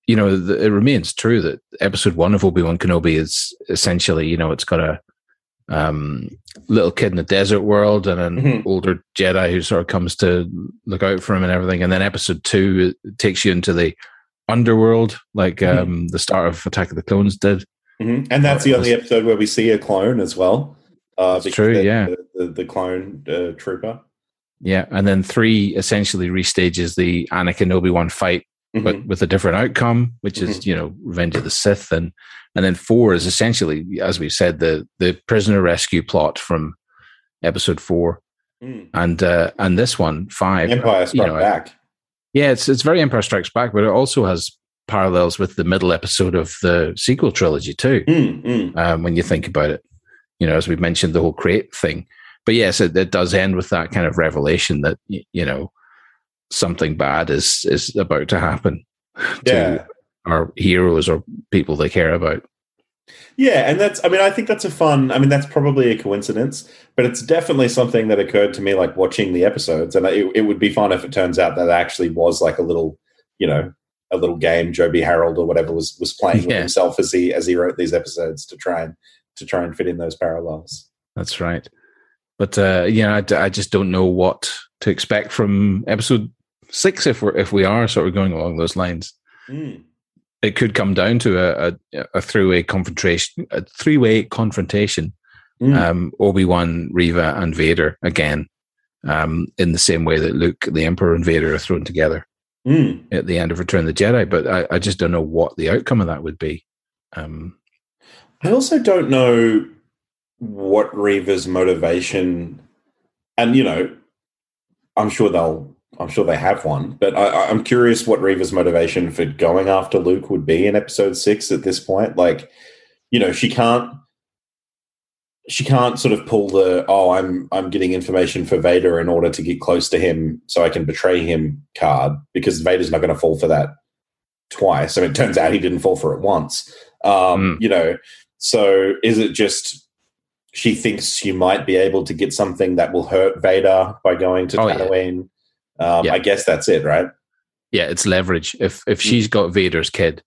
you know, the, it remains true that episode one of Obi-Wan Kenobi is essentially, you know, it's got a um, little kid in the desert world and an mm-hmm. older Jedi who sort of comes to look out for him and everything, and then episode two takes you into the underworld, like mm-hmm. um, the start of Attack of the Clones did, mm-hmm. and that's the only episode where we see a clone as well. Uh, that's true, yeah. The, the, the clone uh, trooper. Yeah, and then three essentially restages the Anakin Obi-Wan fight, mm-hmm. but with a different outcome, which mm-hmm. is, you know, Revenge of the Sith, and and then four is essentially, as we said, the the prisoner rescue plot from episode four, mm. and uh, and this one five, Empire Strikes you know, Back. Yeah, it's it's very Empire Strikes Back, but it also has parallels with the middle episode of the sequel trilogy too. Mm, mm. Um, when you think about it. You know, as we've mentioned, the whole crate thing. But yes, it, it does end with that kind of revelation that, you know, something bad is is about to happen yeah. to our heroes or people they care about. Yeah, and that's, I mean, I think that's a fun, I mean, that's probably a coincidence, but it's definitely something that occurred to me, like, watching the episodes. And it, it would be fun if it turns out that it actually was like a little, you know, a little game Joby Harold or whatever was was playing yeah. with himself as he as he wrote these episodes to try and to try and fit in those parallels. That's right. But, uh, you know, I, I just don't know what to expect from episode six if we're, if we are sort of going along those lines. Mm. It could come down to a, a, a three-way confrontation, a three-way confrontation, mm. um, Obi-Wan, Reva, and Vader again, um, in the same way that Luke, the Emperor, and Vader are thrown together mm. at the end of Return of the Jedi. But I, I just don't know what the outcome of that would be. Um, I also don't know what Reva's motivation, and you know, I'm sure they'll, I'm sure they have one, but I, I'm curious what Reva's motivation for going after Luke would be in episode six at this point. Like, you know, she can't, she can't sort of pull the oh, I'm I'm getting information for Vader in order to get close to him so I can betray him card, because Vader's not going to fall for that twice. I mean, it turns out he didn't fall for it once. Um, mm. You know. So is it just she thinks she might be able to get something that will hurt Vader by going to oh, Tatooine? Yeah. Um, yeah. I guess that's it, right? Yeah, it's leverage. If if mm. she's got Vader's kid,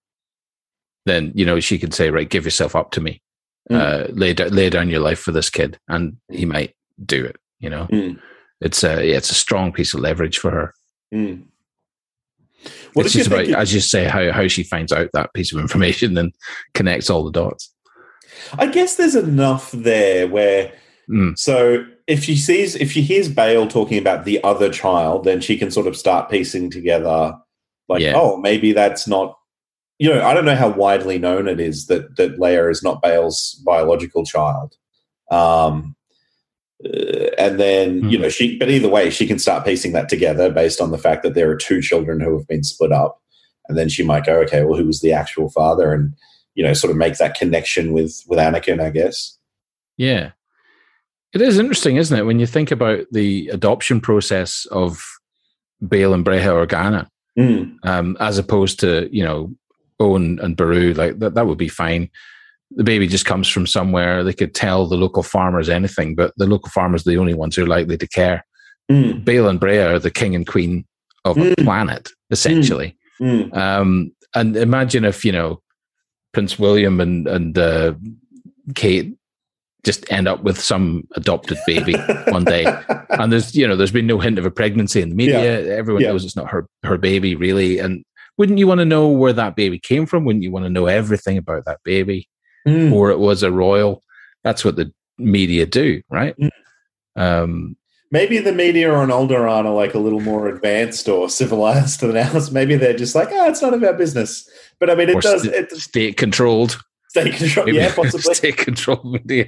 then, you know, she can say, right, give yourself up to me. Mm. Uh, lay, do- lay down your life for this kid. And he might do it, you know? Mm. It's a, yeah, it's a strong piece of leverage for her. Mm. What it's just about, thinking- as you say, how, how she finds out that piece of information and connects all the dots. I guess there's enough there where mm. so if she sees if she hears Bail talking about the other child, then she can sort of start piecing together like, yeah. oh, maybe that's not, you know, I don't know how widely known it is that that Leia is not Bail's biological child. Um uh, and then, mm. you know, she but either way she can start piecing that together based on the fact that there are two children who have been split up, and then she might go, okay, well, who was the actual father? And you know, sort of make that connection with, with Anakin, I guess. Yeah. It is interesting, isn't it, when you think about the adoption process of Bail and Bail Organa, mm. um, as opposed to, you know, Owen and Baru, like that, that would be fine. The baby just comes from somewhere. They could tell the local farmers anything, but the local farmers are the only ones who are likely to care. Mm. Bail and Bail are the king and queen of mm. a planet, essentially. Mm. Mm. Um, and imagine if, you know, Prince William and and uh, Kate just end up with some adopted baby one day, and there's you know there's been no hint of a pregnancy in the media. Yeah. Everyone yeah. knows it's not her her baby really, and wouldn't you want to know where that baby came from? Wouldn't you want to know everything about that baby? Mm. Or it was a royal. That's what the media do, right? Mm. Um, Maybe the media on Alderaan are like a little more advanced or civilized than ours. Maybe they're just like, oh, it's none of our business. But I mean, it does. St- it, state controlled. State controlled. Maybe yeah, possibly. State controlled media.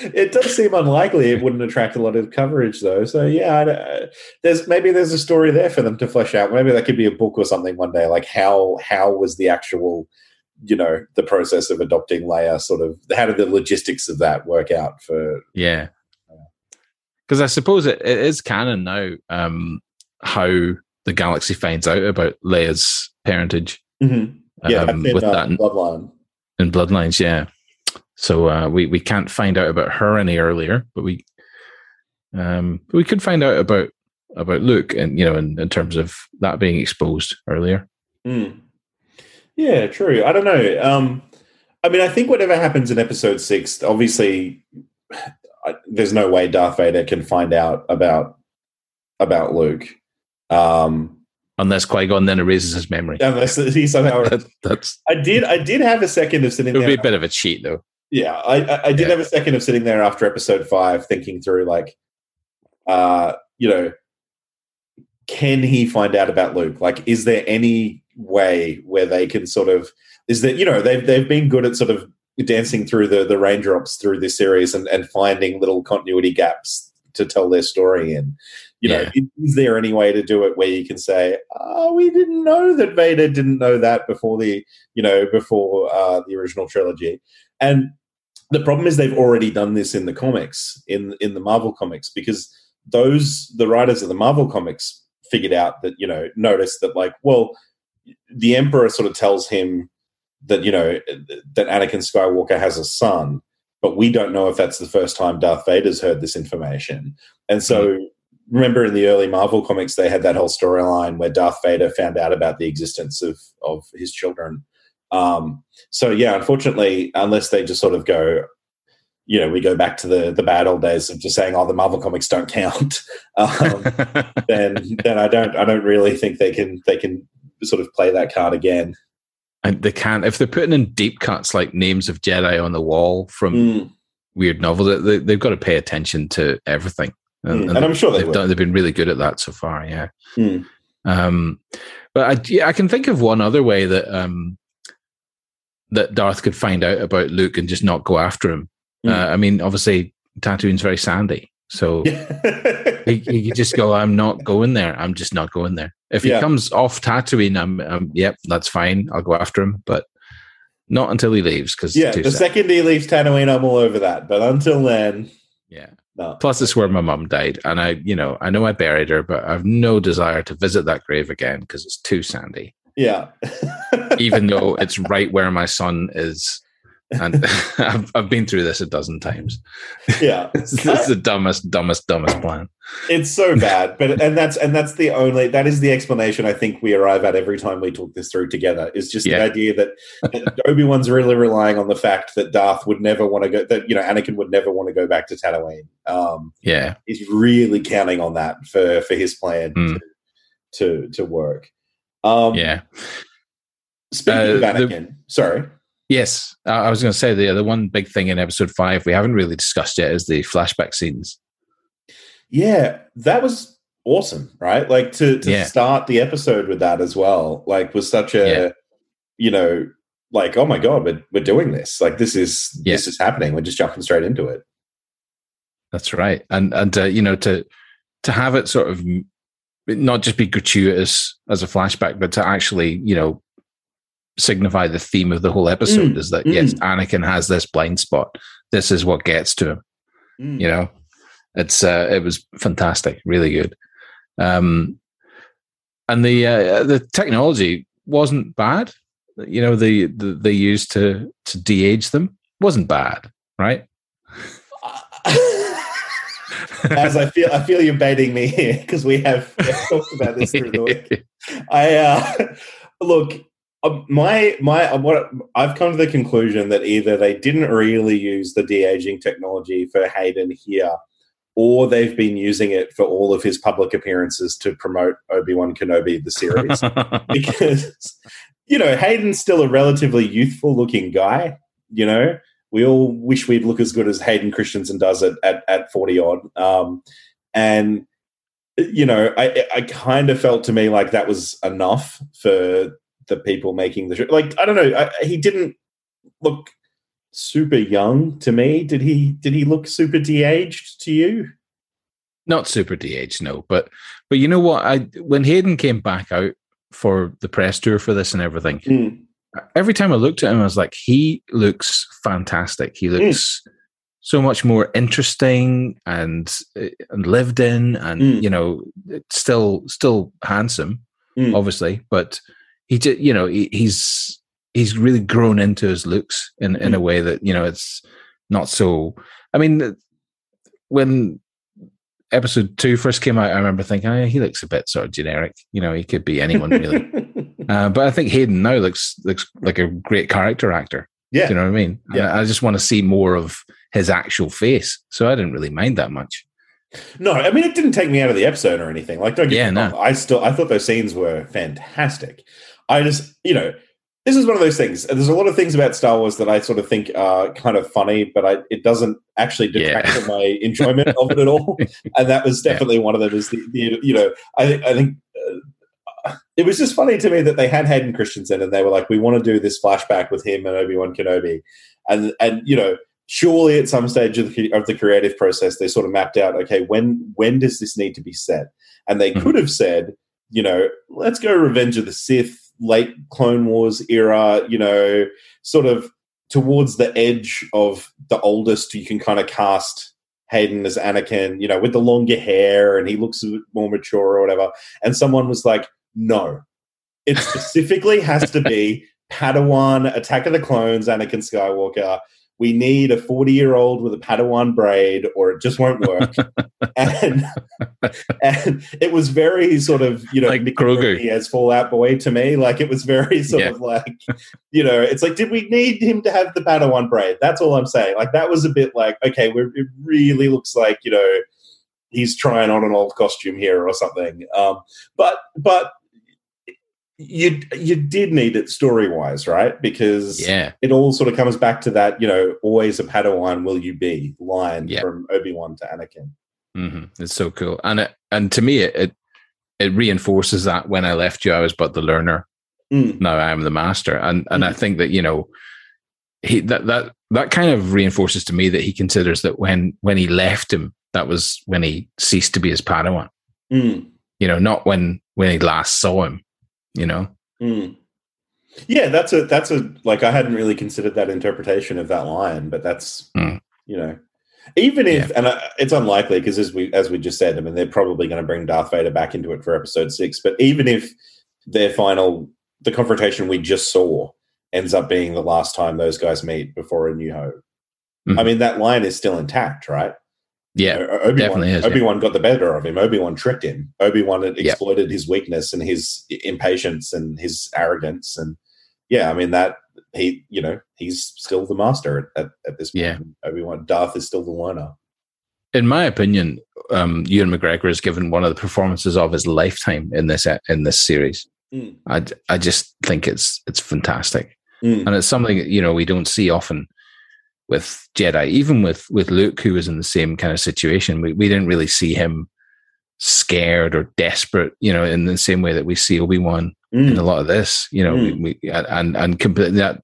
It does seem unlikely it wouldn't attract a lot of coverage, though. So, yeah, I, there's maybe there's a story there for them to flesh out. Maybe that could be a book or something one day, like how how was the actual, you know, the process of adopting Leia, sort of, how did the logistics of that work out for... Yeah. Because I suppose it, it is canon now um, how the galaxy finds out about Leia's parentage. Mm-hmm. Yeah, um, in, with uh, that in Bloodline. In Bloodlines, yeah. So uh, we we can't find out about her any earlier, but we um we could find out about about Luke, and you know, in, in terms of that being exposed earlier. Mm. Yeah, true. I don't know. Um, I mean, I think whatever happens in Episode Six, obviously, I, there's no way Darth Vader can find out about about Luke, um, unless Qui-Gon then erases his memory. Unless he somehow. that, that's. I did. I did have a second of sitting. It would there. Be a bit of a cheat, though. Yeah, I, I did yeah. have a second of sitting there after episode five thinking through, like, uh, you know, can he find out about Luke? Like, is there any way where they can sort of, is that, you know, they've, they've been good at sort of dancing through the, the raindrops through this series and, and finding little continuity gaps to tell their story in. You yeah. know, is, is there any way to do it where you can say, oh, we didn't know that Vader didn't know that before the, you know, before uh, the original trilogy? And the problem is they've already done this in the comics, in in the Marvel comics, because those the writers of the Marvel comics figured out that, you know, noticed that, like, well, the Emperor sort of tells him that, you know, that Anakin Skywalker has a son, but we don't know if that's the first time Darth Vader's heard this information. And so mm-hmm. remember in the early Marvel comics, they had that whole storyline where Darth Vader found out about the existence of, of his children. Um, so yeah, unfortunately, unless they just sort of go, you know, we go back to the, the bad old days of just saying, oh, the Marvel comics don't count. Um, then, then I don't, I don't really think they can, they can sort of play that card again. And they can't, if they're putting in deep cuts, like names of Jedi on the wall from mm. weird novels, they, they've got to pay attention to everything. And, mm. and, and I'm sure they they've, done, they've been really good at that so far. Yeah. Mm. Um, but I, yeah, I can think of one other way that, um, that Darth could find out about Luke and just not go after him. Mm. Uh, I mean, obviously, Tatooine's very sandy, so he, he could just go, I'm not going there. I'm just not going there. If yeah. he comes off Tatooine, I'm, I'm, yep, that's fine. I'll go after him, but not until he leaves. Cause yeah, the sad. second he leaves Tatooine, I'm all over that. But until then... Yeah. No. Plus, it's where my mum died. And I, you know, I know I buried her, but I have no desire to visit that grave again because it's too sandy. Yeah. Even though it's right where my son is. And I've, I've been through this a dozen times. Yeah. This is the dumbest, dumbest, dumbest plan. It's so bad. But and that's and that's the only that is the explanation I think we arrive at every time we talk this through together, is just yeah. the idea that, that Obi-Wan's really relying on the fact that Darth would never want to go, that, you know, Anakin would never want to go back to Tatooine. Um yeah. He's really counting on that for, for his plan mm. to, to to work. Um, yeah. Speaking uh, of Anakin, the, sorry. Yes, uh, I was going to say the the one big thing in episode five we haven't really discussed yet is the flashback scenes. Yeah, that was awesome, right? Like to, to yeah. start the episode with that as well. Like, was such a yeah. you know, like, oh my god, we're we're doing this. Like, this is yeah. this is happening. We're just jumping straight into it. That's right, and and uh, you know, to to have it sort of not just be gratuitous as a flashback, but to actually, you know, signify the theme of the whole episode, mm, is that mm. yes, Anakin has this blind spot. This is what gets to him. Mm. You know, it's uh, it was fantastic, really good. Um, and the uh, the technology wasn't bad. You know, the, the they used to to de-age them wasn't bad, right? As I feel, I feel you're baiting me here because we have talked about this through the week. I uh, look. Uh, my my uh, what I've come to the conclusion that either they didn't really use the de-aging technology for Hayden here, or they've been using it for all of his public appearances to promote Obi-Wan Kenobi the series. Because, you know, Hayden's still a relatively youthful looking guy. You know, we all wish we'd look as good as Hayden Christensen does at at, at forty odd. Um, and you know, I I kind of felt to me like that was enough for the people making the show. Like, I don't know, I, he didn't look super young to me. Did he did he look super de-aged to you? Not super de-aged, no. But but you know what? I when Hayden came back out for the press tour for this and everything, mm. every time I looked at him, I was like, he looks fantastic. He looks mm. so much more interesting and and lived in, and mm. you know, still still handsome, mm. obviously. But he just, you know, he, he's he's really grown into his looks in in mm. a way that, you know, it's not so. I mean, when Episode two first came out, I remember thinking, oh, he looks a bit sort of generic. You know, he could be anyone really. uh, but I think Hayden now looks looks like a great character actor. Yeah. Do you know what I mean? Yeah. I, I just want to see more of his actual face. So I didn't really mind that much. No, I mean, it didn't take me out of the episode or anything. Like, don't get yeah, no. I still I thought those scenes were fantastic. I just, you know, this is one of those things. There's a lot of things about Star Wars that I sort of think are kind of funny, but I, it doesn't actually detract yeah. from my enjoyment of it at all. And that was definitely yeah. one of them. Is the, the you know, I, I think uh, it was just funny to me that they had Hayden Christensen and they were like, we want to do this flashback with him and Obi-Wan Kenobi, and and you know, surely at some stage of the, of the creative process they sort of mapped out, okay, when when does this need to be set? And they mm-hmm. could have said, you know, let's go Revenge of the Sith, late Clone Wars era, you know, sort of towards the edge of the oldest you can kind of cast Hayden as Anakin, you know, with the longer hair and he looks a bit more mature or whatever. And someone was like, no, it specifically has to be Padawan, Attack of the Clones, Anakin Skywalker. We need a forty-year-old with a Padawan braid or it just won't work. and, and it was very sort of, you know, like Grogu as Fallout Boy to me. Like, it was very sort yeah. of like, you know, it's like, did we need him to have the Padawan braid? That's all I'm saying. Like, that was a bit like, okay, we're, it really looks like, you know, he's trying on an old costume here or something. Um, but but You you did need it story-wise, right? Because yeah. it all sort of comes back to that, you know, always a Padawan will you be line yeah. from Obi-Wan to Anakin. Mm-hmm. It's so cool. And it, and to me, it, it it reinforces that when I left you, I was but the learner. Mm. Now I am the master. And and mm. I think that, you know, he that, that that kind of reinforces to me that he considers that when, when he left him, that was when he ceased to be his Padawan. Mm. You know, not when, when he last saw him. You know, mm. yeah, that's a that's a like I hadn't really considered that interpretation of that line, but that's mm. you know, even if yeah. and I, it's unlikely because as we as we just said, I mean, they're probably going to bring Darth Vader back into it for episode six. But even if their final the confrontation we just saw ends up being the last time those guys meet before A New Hope, mm. I mean, that line is still intact, right? Yeah, you know, Obi-Wan, definitely is. Obi-Wan yeah. got the better of him. Obi-Wan tricked him. Obi-Wan had exploited yep. his weakness and his impatience and his arrogance. And yeah, I mean that he, you know, he's still the master at, at this point. Yeah. Obi-Wan, Darth is still the learner. In my opinion, um, Ewan McGregor has given one of the performances of his lifetime in this in this series. Mm. I I just think it's it's fantastic, mm. and it's something that, you know, we don't see often with Jedi, even with, with Luke, who was in the same kind of situation. We we didn't really see him scared or desperate, you know, in the same way that we see Obi-Wan mm. in a lot of this, you know, mm. we, we, and, and completely that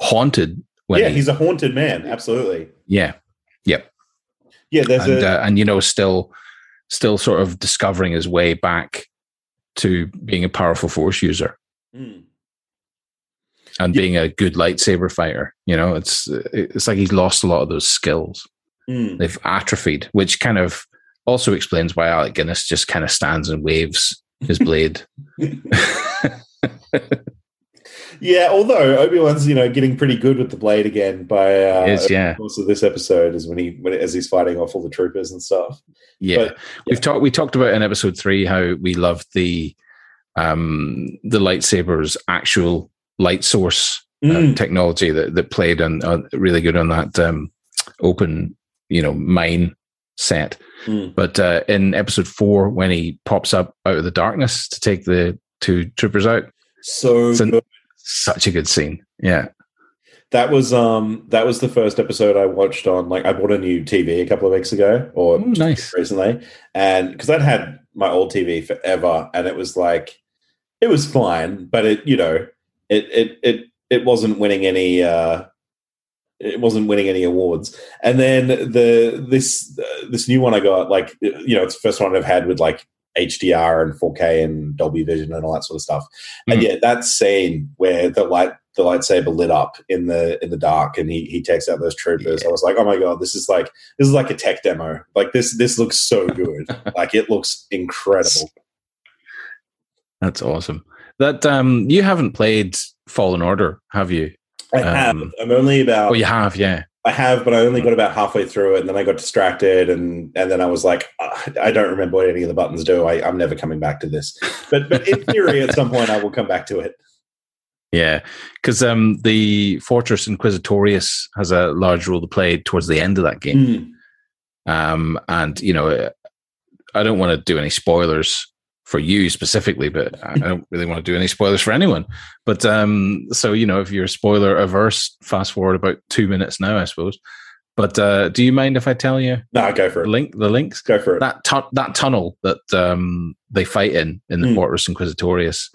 haunted. When yeah, he, he's a haunted man. Absolutely. Yeah. Yep. Yeah. There's and, a- uh, and, you know, still, still sort of discovering his way back to being a powerful Force user. Mm. And being a good lightsaber fighter, you know, it's it's like he's lost a lot of those skills. Mm. They've atrophied, which kind of also explains why Alec Guinness just kind of stands and waves his blade. yeah, although Obi-Wan's, you know, getting pretty good with the blade again by uh, is, yeah. the course of this episode, is when he when as he's fighting off all the troopers and stuff. Yeah, but, we've yeah. talked we talked about in episode three how we loved the um, the lightsaber's actual light source uh, mm. technology that, that played on uh, really good on that um, open, you know, mine set. Mm. But uh, in episode four, when he pops up out of the darkness to take the two troopers out, so it's an, good. such a good scene. Yeah, that was um that was the first episode I watched on. Like, I bought a new T V a couple of weeks ago, or Ooh, nice. recently, and because I'd had my old T V forever, and it was like it was fine, but it you know. It it it it wasn't winning any uh, it wasn't winning any awards. And then the this uh, this new one I got, like, you know, it's the first one I've had with like H D R and four K and Dolby Vision and all that sort of stuff. Mm. And yeah, that scene where the light the lightsaber lit up in the in the dark, and he he takes out those troopers. Yeah. I was like, oh my god, this is like this is like a tech demo. Like this this looks so good. Like it looks incredible. That's awesome. That um, you haven't played Fallen Order, have you? I have. Um, I'm only about. Oh, you have, yeah. I have, but I only got about halfway through it, and then I got distracted, and, and then I was like, I don't remember what any of the buttons do. I, I'm never coming back to this. But but in theory, at some point, I will come back to it. Yeah, because um, the Fortress Inquisitorius has a large role to play towards the end of that game. Mm. Um, and, you know, I don't want to do any spoilers for you specifically, but I don't really want to do any spoilers for anyone. But um, so, you know, if you're spoiler averse, fast forward about two minutes now, I suppose. But uh, do you mind if I tell you? No, go for it. Link the links. Go for it. That tu- that tunnel that um, they fight in in the mm. Fortress Inquisitorius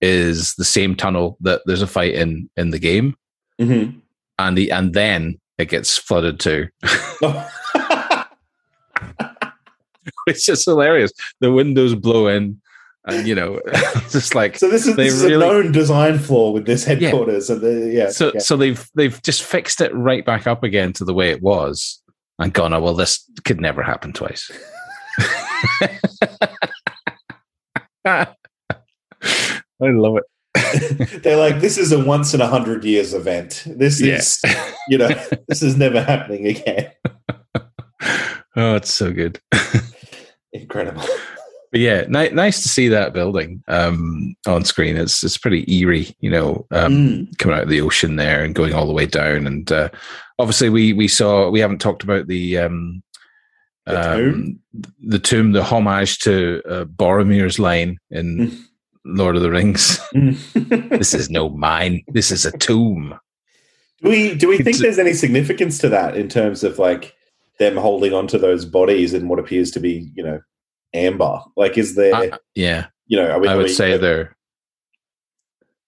is the same tunnel that there's a fight in in the game, mm-hmm. and the and then it gets flooded too. It's just hilarious. The windows blow in, and you know, just like so. This is, this is really, a known design flaw with this headquarters. Yeah. And the, yeah, so yeah. so they've they've just fixed it right back up again to the way it was, and gone. Oh well, this could never happen twice. I love it. They're like, this is a once in a hundred years event. This is, yeah. you know, this is never happening again. Oh, it's so good. Incredible. But yeah, ni- nice to see that building um, on screen. It's it's pretty eerie, you know, um, mm. coming out of the ocean there and going all the way down. And uh, obviously we we saw, we haven't talked about the, um, the, tomb? Um, the tomb, the homage to uh, Boromir's line in mm. Lord of the Rings. Mm. This is no mine. This is a tomb. Do we, do we think it's, there's any significance to that in terms of like, them holding onto those bodies in what appears to be, you know, amber. Like, is there? Uh, yeah, you know, are we, I would are we, say they're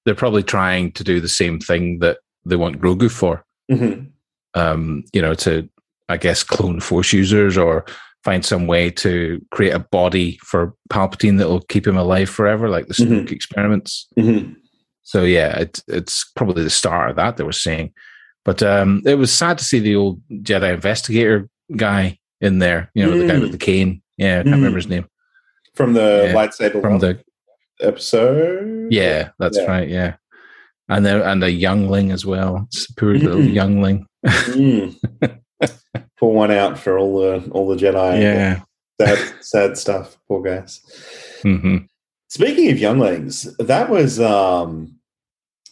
they're probably trying to do the same thing that they want Grogu for. Mm-hmm. Um, you know, to I guess clone Force users or find some way to create a body for Palpatine that will keep him alive forever, like the Snoke mm-hmm. experiments. Mm-hmm. So yeah, it, it's probably the start of that they were saying. But um, it was sad to see the old Jedi investigator guy in there, you know, mm. the guy with the cane. Yeah, I can't mm. remember his name. From the yeah, lightsaber from the episode? Yeah, that's yeah. right, yeah. And there, and a youngling as well. It's a poor mm. little youngling. Mm. Pour one out for all the all the Jedi. Yeah. Sad, sad stuff, poor guys. Mm-hmm. Speaking of younglings, that was... Um,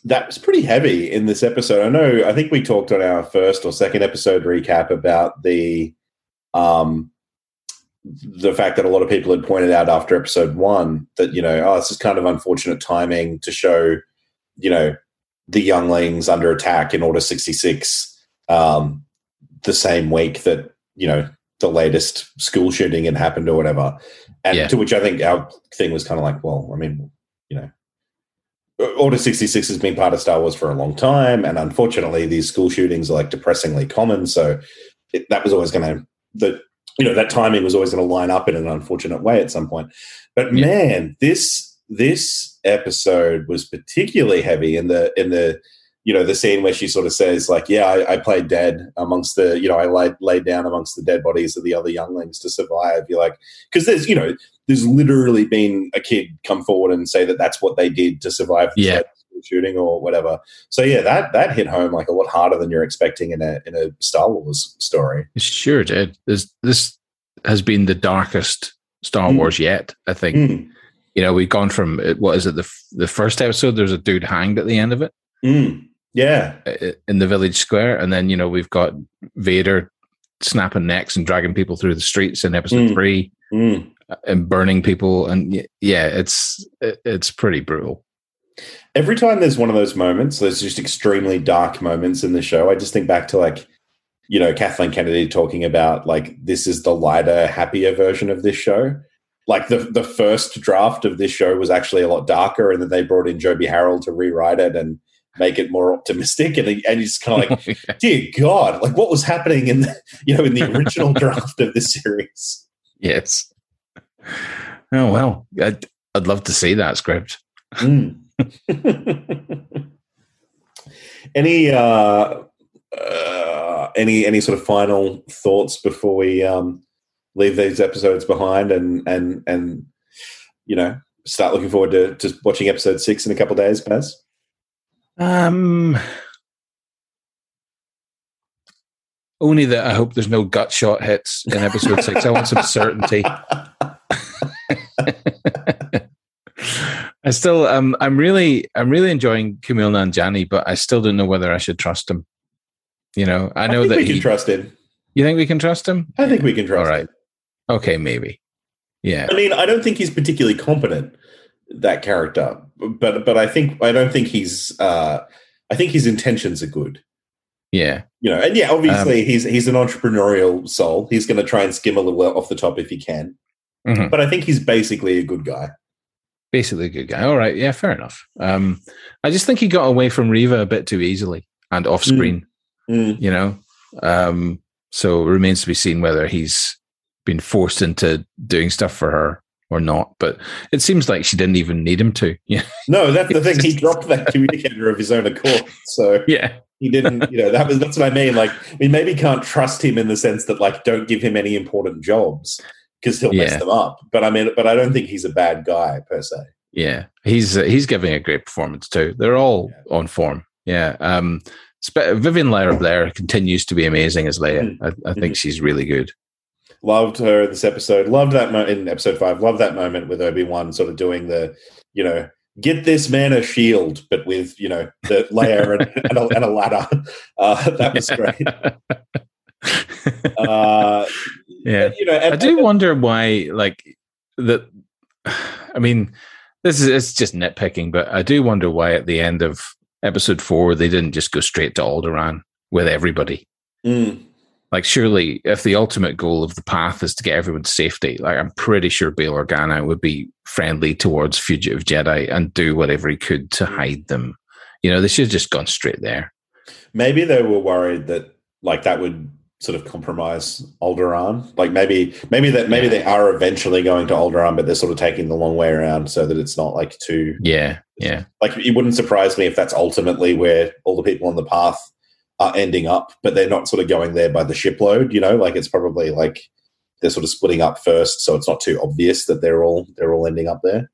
that was pretty heavy in this episode. I know, I think we talked on our first or second episode recap about the um, the fact that a lot of people had pointed out after episode one that, you know, oh, this is kind of unfortunate timing to show, you know, the younglings under attack in Order sixty-six um, the same week that, you know, the latest school shooting had happened or whatever. And yeah. to which I think our thing was kind of like, well, I mean, you know, Order sixty-six has been part of Star Wars for a long time, and unfortunately, these school shootings are like depressingly common. So it, that was always going to, the you know, that timing was always going to line up in an unfortunate way at some point. But yeah. man, this this episode was particularly heavy in the in the you know the scene where she sort of says like, yeah, I, I played dead amongst the you know I laid laid down amongst the dead bodies of the other younglings to survive. You're like, because there's you know. There's literally been a kid come forward and say that that's what they did to survive the yeah. shooting or whatever. So yeah, that that hit home like a lot harder than you're expecting in a in a Star Wars story. It sure did. This this has been the darkest Star mm. Wars yet. I think mm. you know we've gone from what is it the the first episode? There's a dude hanged at the end of it. Mm. Yeah, in the village square, and then you know we've got Vader snapping necks and dragging people through the streets in episode mm. three. Mm. And burning people, and yeah, it's it's pretty brutal. Every time there's one of those moments, there's just extremely dark moments in the show. I just think back to like, you know, Kathleen Kennedy talking about like this is the lighter, happier version of this show. Like the the first draft of this show was actually a lot darker, and then they brought in Joby Harold to rewrite it, and make it more optimistic. And and it's kind of like, yeah. dear God, like what was happening in the, you know, in the original draft of this series? Yes. Oh, well, I'd, I'd love to see that script. Mm. Any uh, uh, any any sort of final thoughts before we um, leave these episodes behind and and and you know start looking forward to, to watching episode six in a couple of days, Baz? Um, only that I hope there's no gut shot hits in episode six. I want some certainty. I still, um, I'm really, I'm really enjoying Kumail Nanjiani, but I still don't know whether I should trust him. You know, I know I think that we can he, trust him. You think we can trust him? I think we can trust. All right. Him. Okay, maybe. Yeah. I mean, I don't think he's particularly competent, that character, but but I think I don't think he's. Uh, I think his intentions are good. Yeah. You know, and yeah, obviously um, he's he's an entrepreneurial soul. He's going to try and skim a little off the top if he can. Mm-hmm. But I think he's basically a good guy. Basically a good guy. All right. Yeah, fair enough. Um, I just think he got away from Reva a bit too easily and off screen, mm. Mm. you know? Um, so it remains to be seen whether he's been forced into doing stuff for her or not. But it seems like she didn't even need him to. Yeah. No, that's the thing. He dropped that communicator of his own accord. So yeah, he didn't, you know, that was, that's what I mean. Like, we maybe can't trust him in the sense that, like, don't give him any important jobs, because he'll yeah. mess them up. But I mean, but I don't think he's a bad guy per se. Yeah, he's uh, he's giving a great performance too. They're all yeah. on form. Yeah, um, spe- Vivian Blair, Blair continues to be amazing as Leia. I, I think she's really good. Loved her this episode. Loved that mo- in episode five. Loved that moment with Obi-Wan sort of doing the, you know, get this man a shield, but with, you know, the Leia and, and, a, and a ladder. Uh, that was great. Uh, Yeah, but, you know, and, I do and, wonder why, like, that. I mean, this is it's just nitpicking, but I do wonder why at the end of episode four they didn't just go straight to Alderaan with everybody. Mm. Like, surely, if the ultimate goal of the path is to get everyone to safety, like, I'm pretty sure Bail Organa would be friendly towards fugitive Jedi and do whatever he could to hide them. You know, they should have just gone straight there. Maybe they were worried that, like, that would sort of compromise Alderaan. Like maybe, maybe that, maybe yeah. they are eventually going to Alderaan, but they're sort of taking the long way around so that it's not like too. Yeah, yeah. Like it wouldn't surprise me if that's ultimately where all the people on the path are ending up, but they're not sort of going there by the shipload. You know, like it's probably like they're sort of splitting up first, so it's not too obvious that they're all they're all ending up there.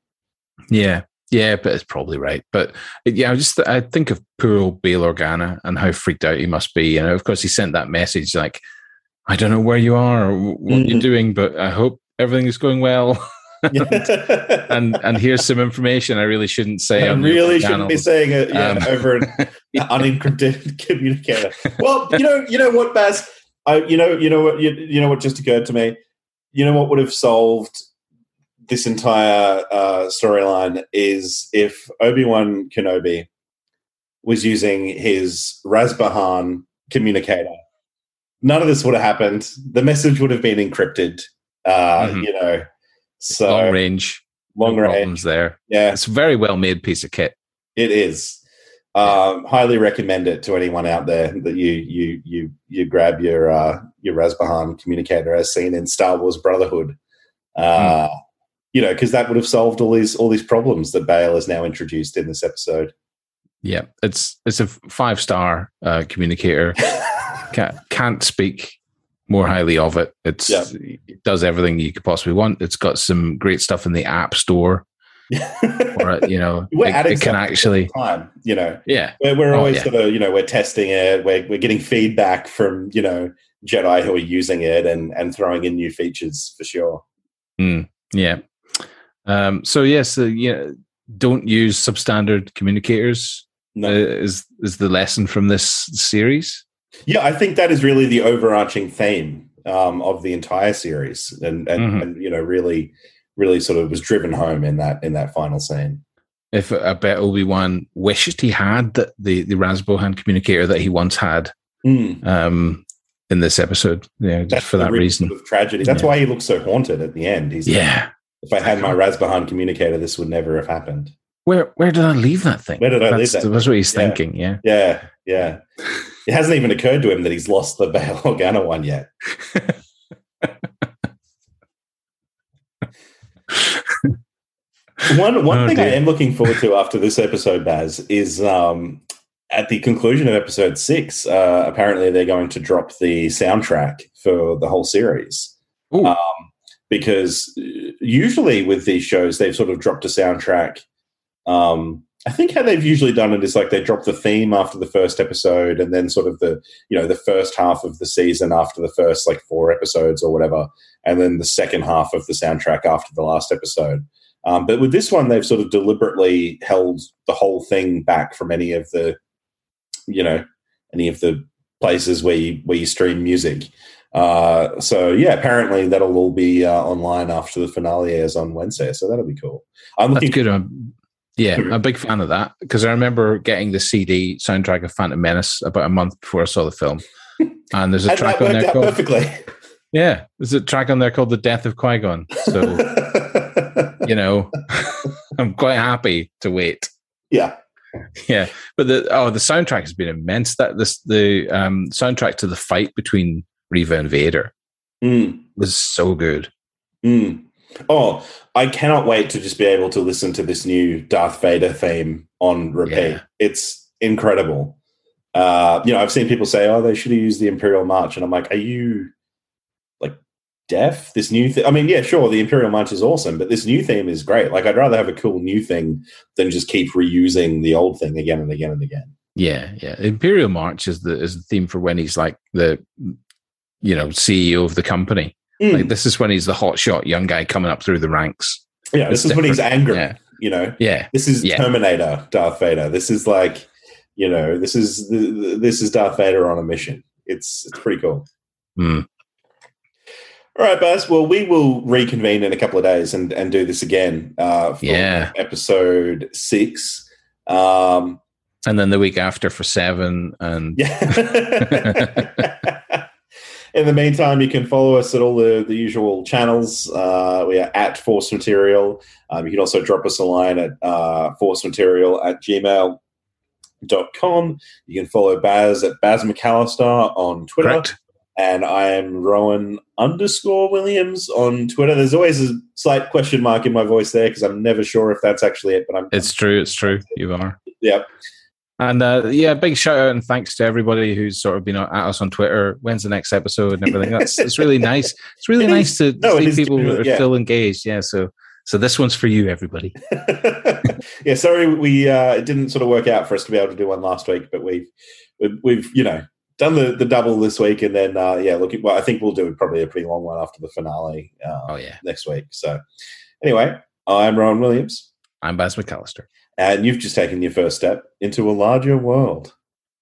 Yeah, yeah, but it's probably right. But yeah, I just I think of poor old Bail Organa and how freaked out he must be. You know, of course, he sent that message like, "I don't know where you are or what mm. you're doing, but I hope everything is going well." and, and and here's some information I really shouldn't say. I on really shouldn't be saying it yeah, um, over an yeah. unencrypted communicator. Well, you know, you know what, Baz, I, you know, you know what, you, you know what just occurred to me. You know what would have solved this entire uh, storyline is if Obi-Wan Kenobi was using his Razbahan communicator. None of this would have happened. The message would have been encrypted. Uh, mm-hmm. You know, so long range, long no range problems there. Yeah, it's a very well made piece of kit. It is. Um, yeah. Highly recommend it to anyone out there that you you you you grab your uh, your Razbahan communicator as seen in Star Wars Brotherhood. Uh, mm. You know, because that would have solved all these all these problems that Bail has now introduced in this episode. Yeah, it's it's a five star uh, communicator. can't, can't speak more highly of it. It's yeah. It does everything you could possibly want. It's got some great stuff in the app store. or, you know, we're it, it can actually. Time, you know, yeah, we're, we're oh, always yeah. sort of you know we're testing it. We're we're getting feedback from you know Jedi who are using it and and throwing in new features for sure. Mm, yeah. Um, so yes, uh, yeah, don't use substandard communicators. No. uh, is is the lesson from this series? Yeah, I think that is really the overarching theme um, of the entire series, and and, mm-hmm. and you know, really, really sort of was driven home in that in that final scene. If I bet Obi-Wan wished he had the the, the Razbohan communicator that he once had mm. um, in this episode, yeah, just that's for that reason sort of tragedy. That's yeah. why he looks so haunted at the end. He's yeah. Like, if I had my Razbahan communicator, this would never have happened. where where did I leave that thing? Where did I that's, leave that? That's what he's yeah. thinking, yeah. Yeah, yeah. It hasn't even occurred to him that he's lost the Bail Organa one yet. One one oh, thing dear. I am looking forward to after this episode, Baz, is um, at the conclusion of episode six, uh, apparently they're going to drop the soundtrack for the whole series. Ooh. Um, because usually with these shows, they've sort of dropped a soundtrack. Um, I think how they've usually done it is like they drop the theme after the first episode and then sort of the, you know, the first half of the season after the first like four episodes or whatever, and then the second half of the soundtrack after the last episode. Um, but with this one, they've sort of deliberately held the whole thing back from any of the, you know, any of the places where you, where you stream music. Uh, so, yeah, apparently that'll all be uh, online after the finale airs on Wednesday. So that'll be cool. I'm looking That's good. I'm, yeah, I'm a big fan of that because I remember getting the C D soundtrack of Phantom Menace about a month before I saw the film. And there's a track on there called... Perfectly. Yeah, there's a track on there called The Death of Qui-Gon. So... You know, I'm quite happy to wait. Yeah, yeah. But the oh, the soundtrack has been immense. That this the um, soundtrack to the fight between Reva and Vader mm. was so good. Mm. Oh, I cannot wait to just be able to listen to this new Darth Vader theme on repeat. Yeah. It's incredible. Uh, you know, I've seen people say, "Oh, they should have used the Imperial March," and I'm like, "Are you?" Deaf, this new thing. I mean, yeah, sure, the Imperial March is awesome, but this new theme is great. Like, I'd rather have a cool new thing than just keep reusing the old thing again and again and again. Yeah, yeah. Imperial March is the is the theme for when he's like the, you know, C E O of the company. Mm. Like, this is when he's the hotshot young guy coming up through the ranks. Yeah, this it's is different. When he's angry. Yeah. You know, yeah, this is yeah. Terminator Darth Vader. This is like, you know, this is this is Darth Vader on a mission. It's it's pretty cool. Hmm. All right, Baz. Well, we will reconvene in a couple of days and, and do this again uh, for yeah. episode six. Um, and then the week after for seven. And yeah. In the meantime, you can follow us at all the, the usual channels. Uh, we are at Force Material. Um, you can also drop us a line at uh, force material at gmail dot com. You can follow Baz at Baz McAllister on Twitter. Correct. And I am Rowan underscore Williams on Twitter. There's always a slight question mark in my voice there because I'm never sure if that's actually it. But I'm. It's true. It's true. You are. Yep. And uh, yeah, big shout out and thanks to everybody who's sort of been at us on Twitter. When's the next episode and everything? That's it's really nice. It's really it nice to no, see people who are yeah. still engaged. Yeah. So so this one's for you, everybody. Yeah. Sorry, we uh, it didn't sort of work out for us to be able to do one last week, but we've we've, we've you know. Done the, the double this week, and then, uh, yeah, look, well, I think we'll do probably a pretty long one after the finale uh, oh, yeah. next week. So, anyway, I'm Rowan Williams. I'm Baz McAllister. And you've just taken your first step into a larger world.